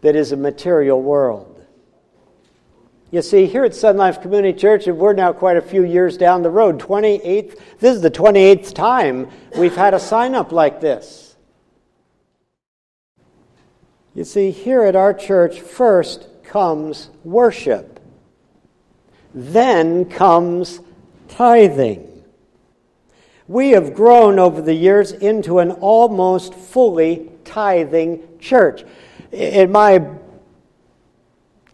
that is a material world. You see, here at Sun Life Community Church, and we're now quite a few years down the road, this is the 28th time we've had a sign-up like this. You see, here at our church, first comes worship. Then comes tithing. We have grown over the years into an almost fully tithing church. In my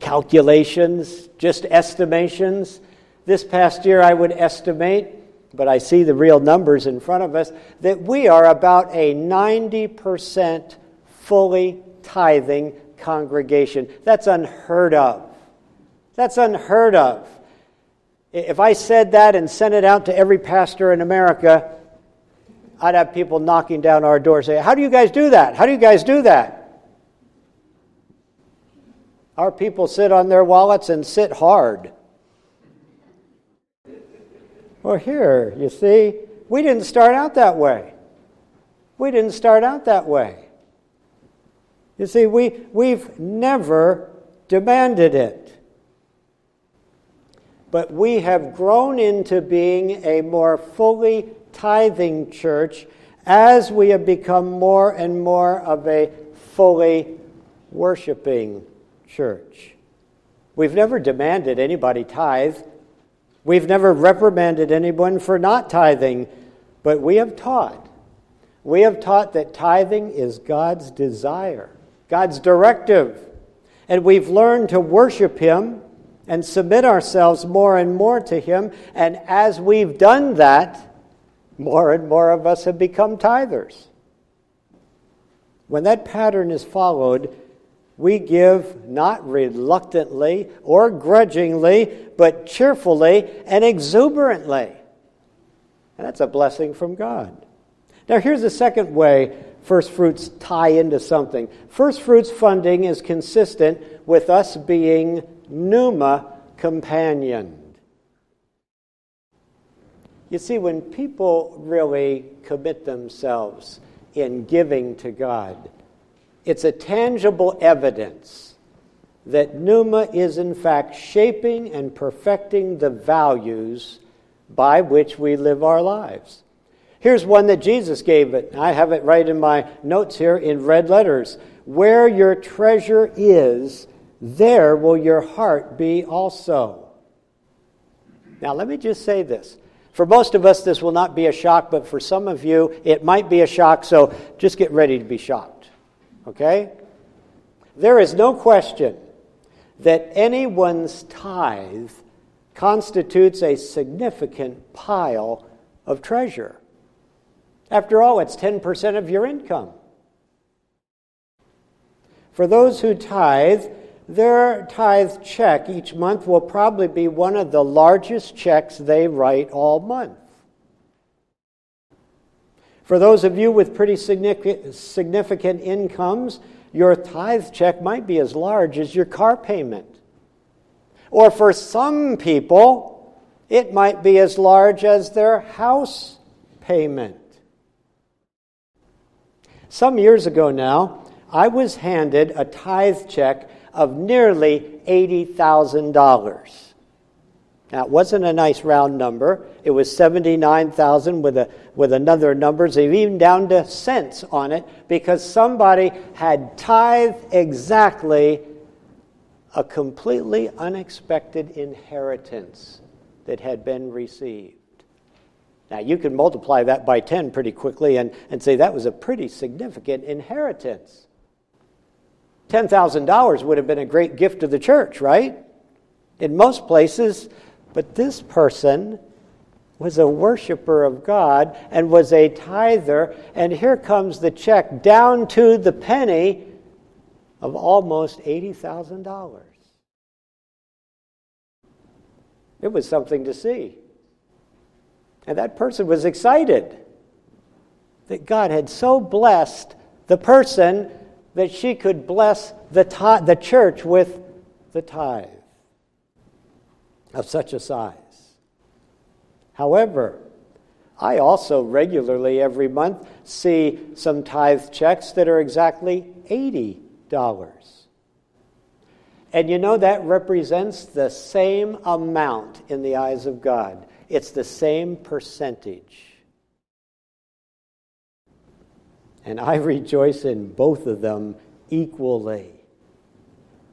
calculations, just estimations, this past year I would estimate, but I see the real numbers in front of us, that we are about a 90% fully tithing congregation. That's unheard of. That's unheard of. If I said that and sent it out to every pastor in America, I'd have people knocking down our door saying, "How do you guys do that? How do you guys do that?" Our people sit on their wallets and sit hard. Or here, you see, we didn't start out that way. We didn't start out that way. You see, we've never demanded it. But we have grown into being a more fully tithing church as we have become more and more of a fully worshiping church. We've never demanded anybody tithe. We've never reprimanded anyone for not tithing. But we have taught. We have taught that tithing is God's desire, God's directive. And we've learned to worship Him and submit ourselves more and more to Him. And as we've done that, more and more of us have become tithers. When that pattern is followed, we give not reluctantly or grudgingly, but cheerfully and exuberantly. And that's a blessing from God. Now here's the second way first fruits tie into something. First fruits funding is consistent with us being Pneuma companioned. You see, when people really commit themselves in giving to God, it's a tangible evidence that Pneuma is in fact shaping and perfecting the values by which we live our lives. Here's one that Jesus gave it. I have it right in my notes here in red letters. Where your treasure is, there will your heart be also. Now let me just say this. For most of us this will not be a shock, but for some of you it might be a shock, so just get ready to be shocked. Okay? There is no question that anyone's tithe constitutes a significant pile of treasure. After all, it's 10% of your income. For those who tithe, their tithe check each month will probably be one of the largest checks they write all month. For those of you with pretty significant incomes, your tithe check might be as large as your car payment. Or for some people, it might be as large as their house payment. Some years ago now, I was handed a tithe check of nearly $80,000. Now, it wasn't a nice round number. It was $79,000 with another number, so even down to cents on it, because somebody had tithed exactly a completely unexpected inheritance that had been received. Now, you can multiply that by 10 pretty quickly and say that was a pretty significant inheritance. $10,000 would have been a great gift to the church, right? In most places. But this person was a worshiper of God and was a tither. And here comes the check down to the penny of almost $80,000. It was something to see. And that person was excited that God had so blessed the person that she could bless the church with the tithe of such a size. However, I also regularly every month see some tithe checks that are exactly $80. And you know that represents the same amount in the eyes of God. It's the same percentage. And I rejoice in both of them equally.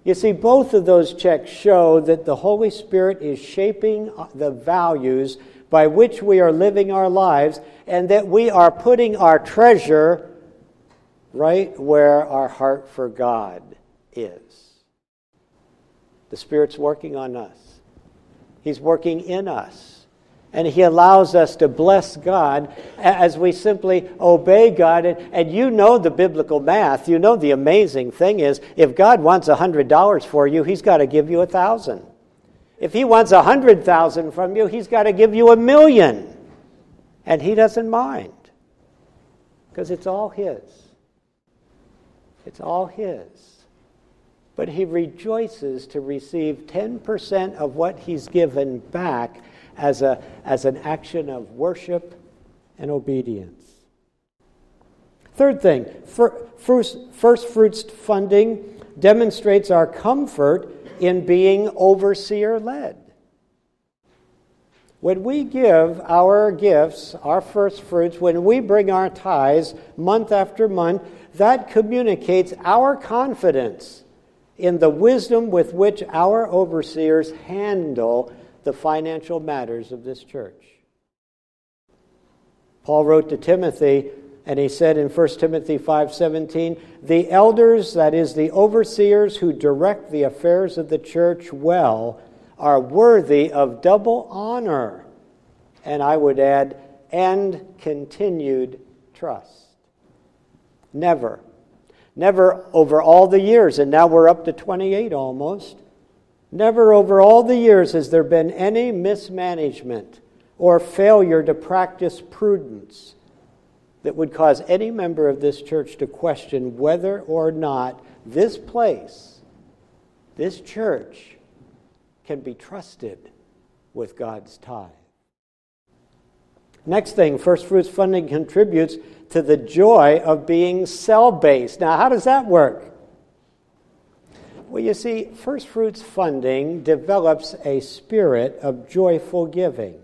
You see, both of those checks show that the Holy Spirit is shaping the values by which we are living our lives, and that we are putting our treasure right where our heart for God is. The Spirit's working on us. He's working in us. And He allows us to bless God as we simply obey God. And you know the biblical math. You know the amazing thing is, if God wants $100 for you, He's got to give you 1,000. If He wants 100,000 from you, He's got to give you 1,000,000. And He doesn't mind. Because it's all His. It's all His. But He rejoices to receive 10% of what He's given back as an action of worship and obedience. Third thing, first fruits funding demonstrates our comfort in being overseer-led. When we give our gifts, our first fruits, when we bring our tithes month after month, that communicates our confidence in the wisdom with which our overseers handle the financial matters of this church. Paul wrote to Timothy, and he said in 1 Timothy 5:17, "The elders, that is, the overseers who direct the affairs of the church well, are worthy of double honor," and I would add, and continued trust. Never over all the years, and now we're up to 28 almost, never over all the years has there been any mismanagement or failure to practice prudence that would cause any member of this church to question whether or not this place, this church, can be trusted with God's tithe. Next thing, first fruits funding contributes to the joy of being cell-based. Now, how does that work? Well, you see, first fruits funding develops a spirit of joyful giving.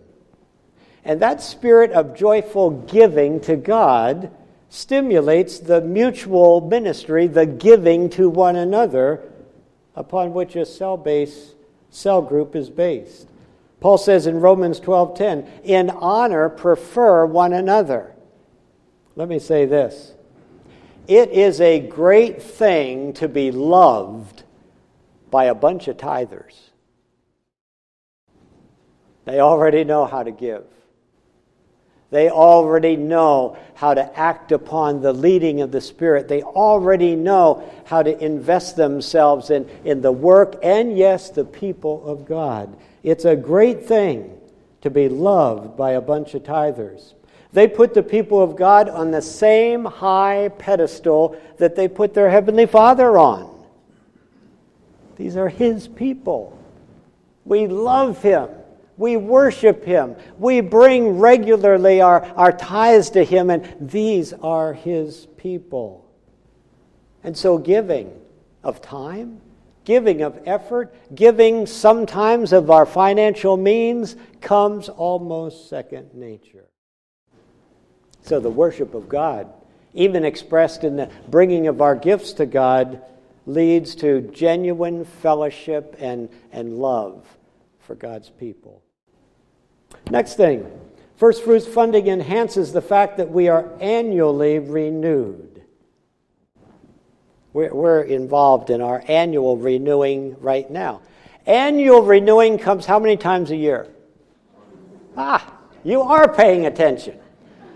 And that spirit of joyful giving to God stimulates the mutual ministry, the giving to one another, upon which a cell group is based. Paul says in Romans 12:10, "In honor prefer one another." Let me say this. It is a great thing to be loved by a bunch of tithers. They already know how to give. They already know how to act upon the leading of the Spirit. They already know how to invest themselves in the work and, yes, the people of God. It's a great thing to be loved by a bunch of tithers. They put the people of God on the same high pedestal that they put their Heavenly Father on. These are His people. We love Him. We worship Him. We bring regularly our tithes to Him, and these are His people. And so giving of time, giving of effort, giving sometimes of our financial means comes almost second nature. So the worship of God, even expressed in the bringing of our gifts to God, leads to genuine fellowship and love for God's people. Next thing, first fruits funding enhances the fact that we are annually renewed. We're involved in our annual renewing right now. Annual renewing comes how many times a year? You are paying attention.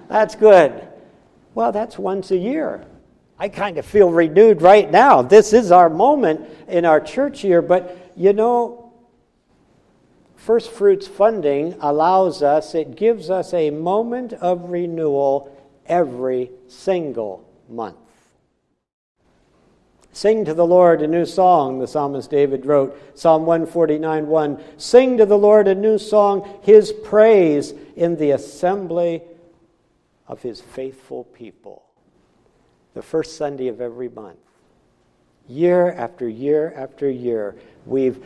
That's good. Well, that's once a year. I kind of feel renewed right now. This is our moment in our church year, but you know, first fruits funding allows us, it gives us a moment of renewal every single month. Sing to the Lord a new song, the psalmist David wrote, Psalm 149:1. Sing to the Lord a new song, His praise in the assembly of His faithful people. The first Sunday of every month. Year after year after year, we've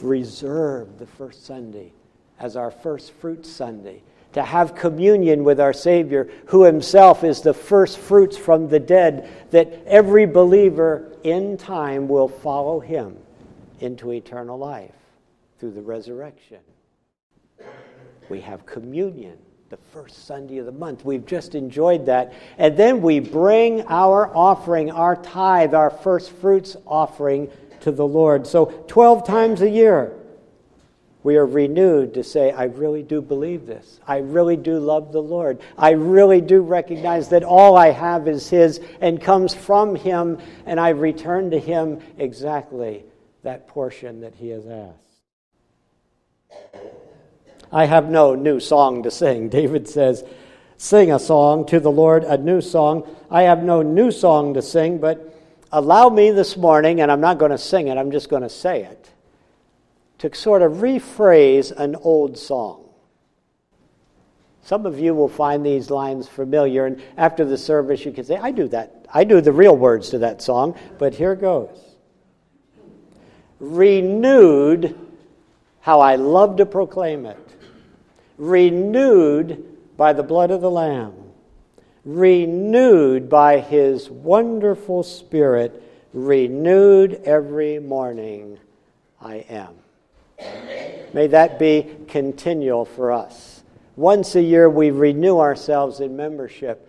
reserved the first Sunday as our first fruit Sunday to have communion with our Savior, who Himself is the first fruits from the dead, that every believer in time will follow Him into eternal life through the resurrection. We have communion, the first Sunday of the month. We've just enjoyed that. And then we bring our offering, our tithe, our first fruits offering to the Lord. So 12 times a year, we are renewed to say, I really do believe this. I really do love the Lord. I really do recognize that all I have is His and comes from Him, and I return to Him exactly that portion that He has asked. I have no new song to sing. David says, sing a song to the Lord, a new song. I have no new song to sing, but allow me this morning, and I'm not going to sing it, I'm just going to say it, to sort of rephrase an old song. Some of you will find these lines familiar, and after the service you can say, I do that. I do the real words to that song, but here goes. Renewed, how I love to proclaim it. Renewed by the blood of the Lamb. Renewed by His wonderful Spirit. Renewed every morning I am. May that be continual for us. Once a year we renew ourselves in membership.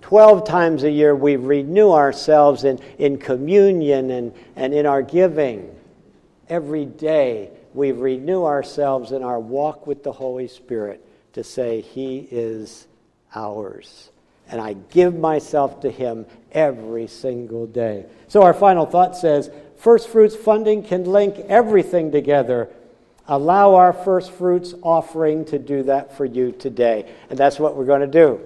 12 times a year we renew ourselves in communion and in our giving. Every day we renew ourselves in our walk with the Holy Spirit to say He is ours. And I give myself to Him every single day. So our final thought says, first fruits funding can link everything together. Allow our first fruits offering to do that for you today. And that's what we're going to do.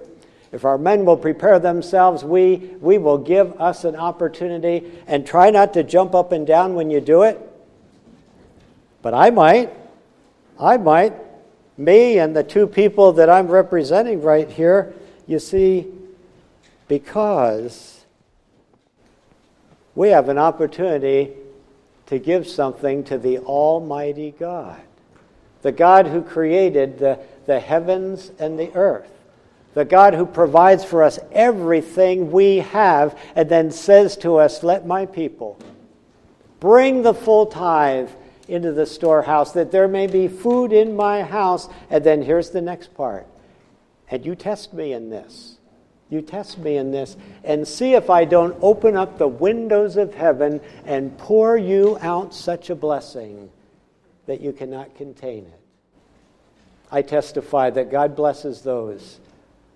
If our men will prepare themselves, we will give us an opportunity. And try not to jump up and down when you do it. But I might, me and the two people that I'm representing right here, you see, because we have an opportunity to give something to the Almighty God, the God who created the heavens and the earth, the God who provides for us everything we have and then says to us, let my people bring the full tithe into the storehouse, that there may be food in my house. And then here's the next part. And you test me in this. You test me in this and see if I don't open up the windows of heaven and pour you out such a blessing that you cannot contain it. I testify that God blesses those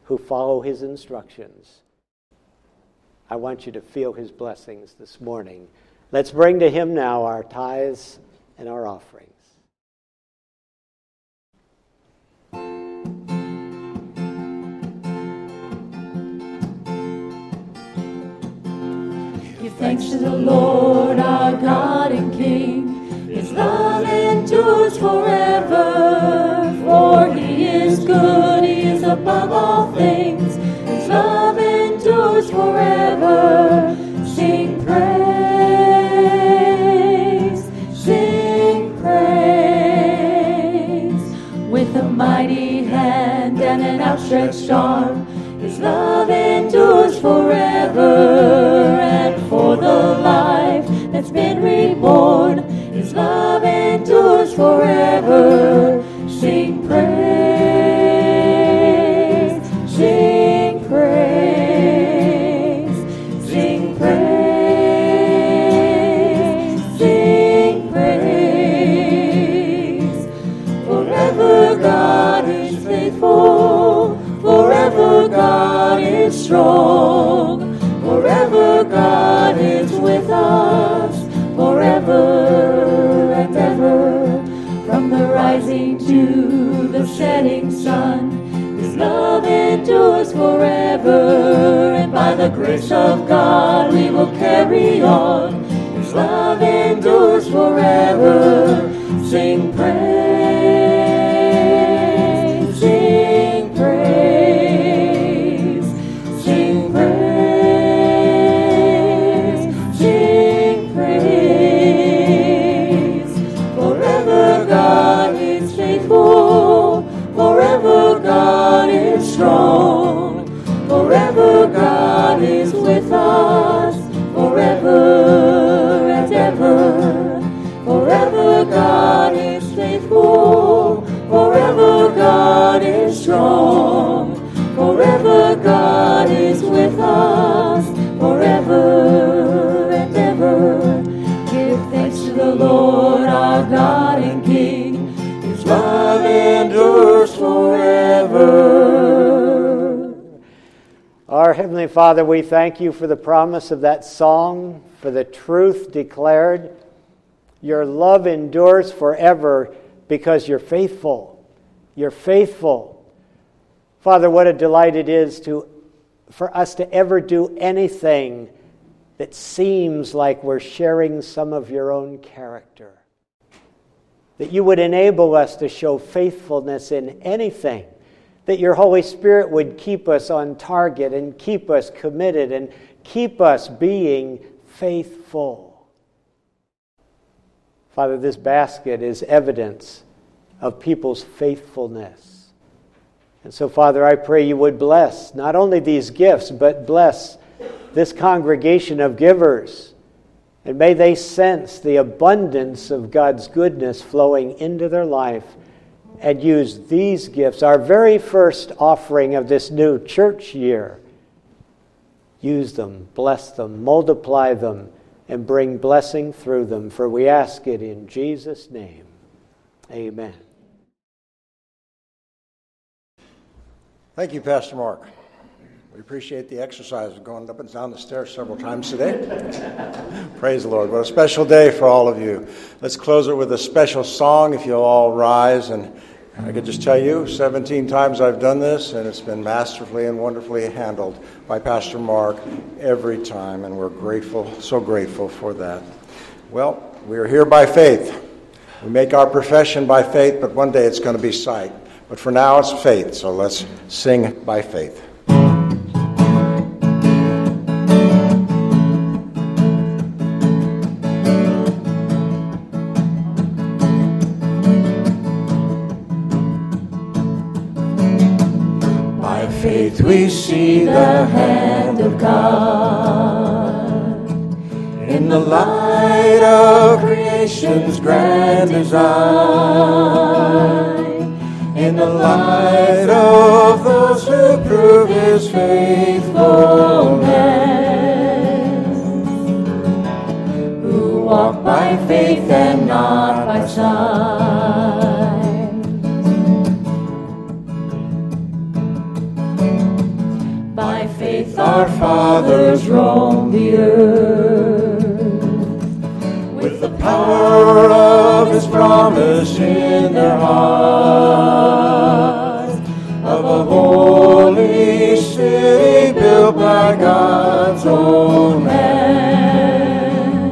who follow His instructions. I want you to feel His blessings this morning. Let's bring to Him now our tithes and our offerings. Give thanks to the Lord our God and King. His love endures forever. For He is good, He is above all things. His love endures forever. Sing praise. Sing with a mighty hand and an outstretched arm. His love endures forever. And for the life that's been reborn, His love endures forever. Sing praise. Sing praise. Sing praise. Sing praise. Forever God is faithful, forever God is strong, forever God is with us, forever and ever. From the rising to the setting sun, His love endures forever, and by the grace of God we will carry on. His love endures forever. Sing praise. Sing praise, sing praise, sing praise. Forever God is faithful, forever God is strong, forever God is with us, forever and ever. love endures forever. Our Heavenly Father, we thank you for the promise of that song, for the truth declared. Your love endures forever because you're faithful. You're faithful. Father, what a delight it is for us to ever do anything that seems like we're sharing some of your own character. That you would enable us to show faithfulness in anything. That your Holy Spirit would keep us on target and keep us committed and keep us being faithful. Father, this basket is evidence of people's faithfulness. And so, Father, I pray you would bless not only these gifts, but bless this congregation of givers. And may they sense the abundance of God's goodness flowing into their life and use these gifts, our very first offering of this new church year. Use them, bless them, multiply them, and bring blessing through them. For we ask it in Jesus' name. Amen. Thank you, Pastor Mark. We appreciate the exercise of going up and down the stairs several times today. Praise the Lord. What a special day for all of you. Let's close it with a special song, if you'll all rise. And I could just tell you, 17 times I've done this, and it's been masterfully and wonderfully handled by Pastor Mark every time. And we're grateful, so grateful for that. Well, we are here by faith. We make our profession by faith, but one day it's going to be sight. But for now, it's faith. So let's sing by faith. Faith, we see the hand of God in the light of creation's grand design, in the light of those who prove his faithfulness, who walk by faith and not by sight. Our fathers roamed the earth with the power of his promise in their hearts, of a holy city built by God's own hand,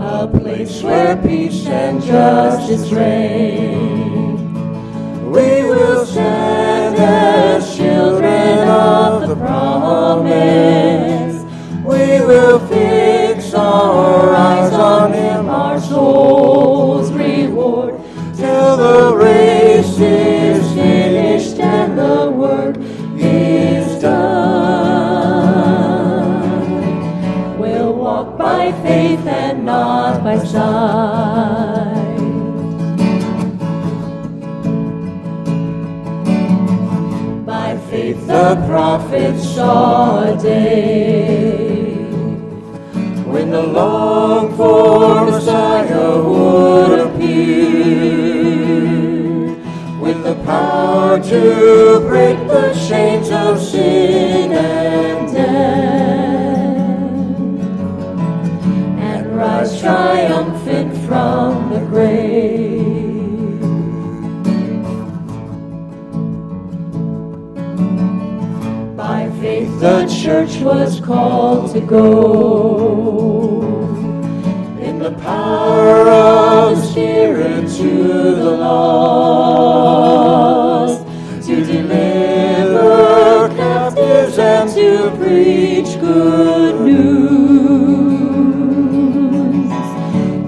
a place where peace and justice reign. We will stand as children of the promise. We will fix our eyes on him, our soul's reward, till the race is finished and the work is done. We'll walk by faith and not by sight. The prophets saw a day when the longed-for Messiah would appear, with the power to break the chains of sin and death, and rise triumphant from the grave. The church was called to go in the power of the Spirit to the lost, to deliver captives and to preach good news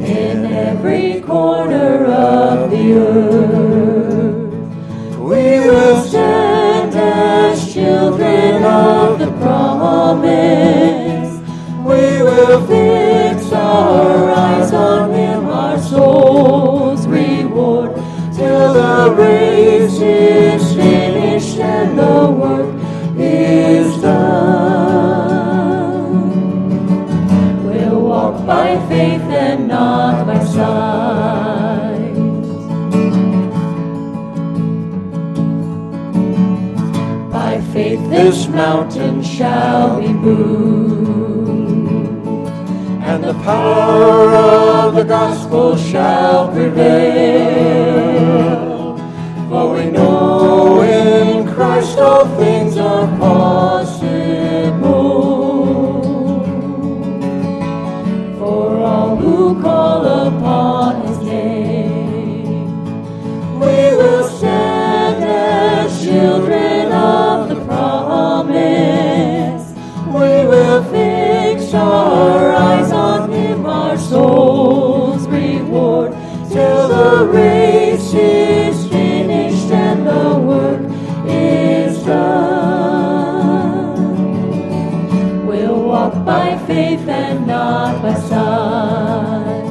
in every corner of the earth. We will stand as children of the promise. We will fix our eyes on him, our soul's reward, till the race is finished and the work is done. We'll walk by faith and not by sight. faith this mountain shall be moved, and the power of the gospel shall prevail. For we know in Christ all things are possible, for all who call upon his name. We will stand as children of the promise, we will fix our eyes on him, our soul's reward, till the race is finished and the work is done. We'll walk by faith and not by sight.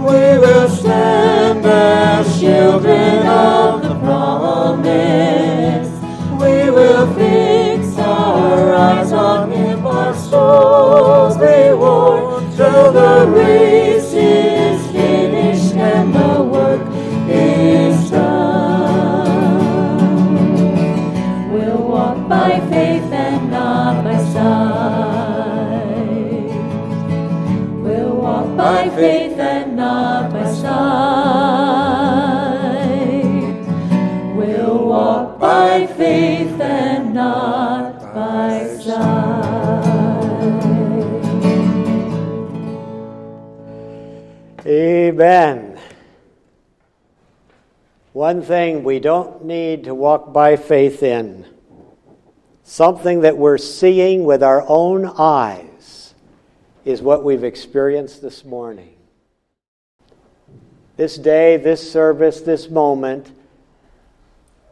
We will stand as children of the promise. We will fix our eyes on him, our soul's reward, till the race is finished and the work is done. We'll walk by faith and not by sight. We'll walk by faith and not by sight. We'll walk by faith and not by sight. Amen. One thing we don't need to walk by faith in, something that we're seeing with our own eyes, is what we've experienced this morning. This day, this service, this moment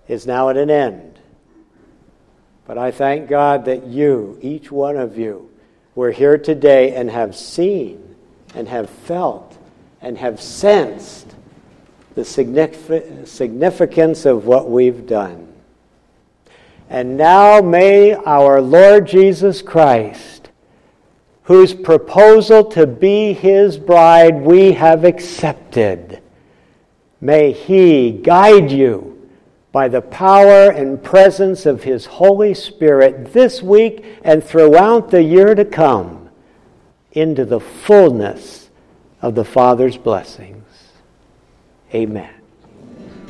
is now at an end. But I thank God that you, each one of you, were here today and have seen and have felt and have sensed the significance of what we've done. And now may our Lord Jesus Christ, whose proposal to be his bride we have accepted, may he guide you by the power and presence of his Holy Spirit this week and throughout the year to come into the fullness of the Father's blessings. Amen.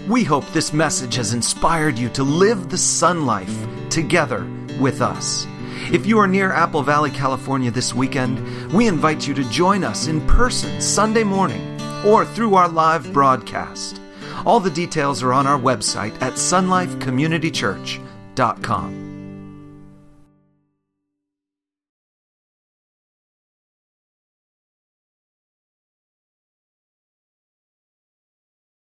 We hope this message has inspired you to live the Sun Life together with us. If you are near Apple Valley, California this weekend, we invite you to join us in person Sunday morning or through our live broadcast. All the details are on our website at sunlifecommunitychurch.com.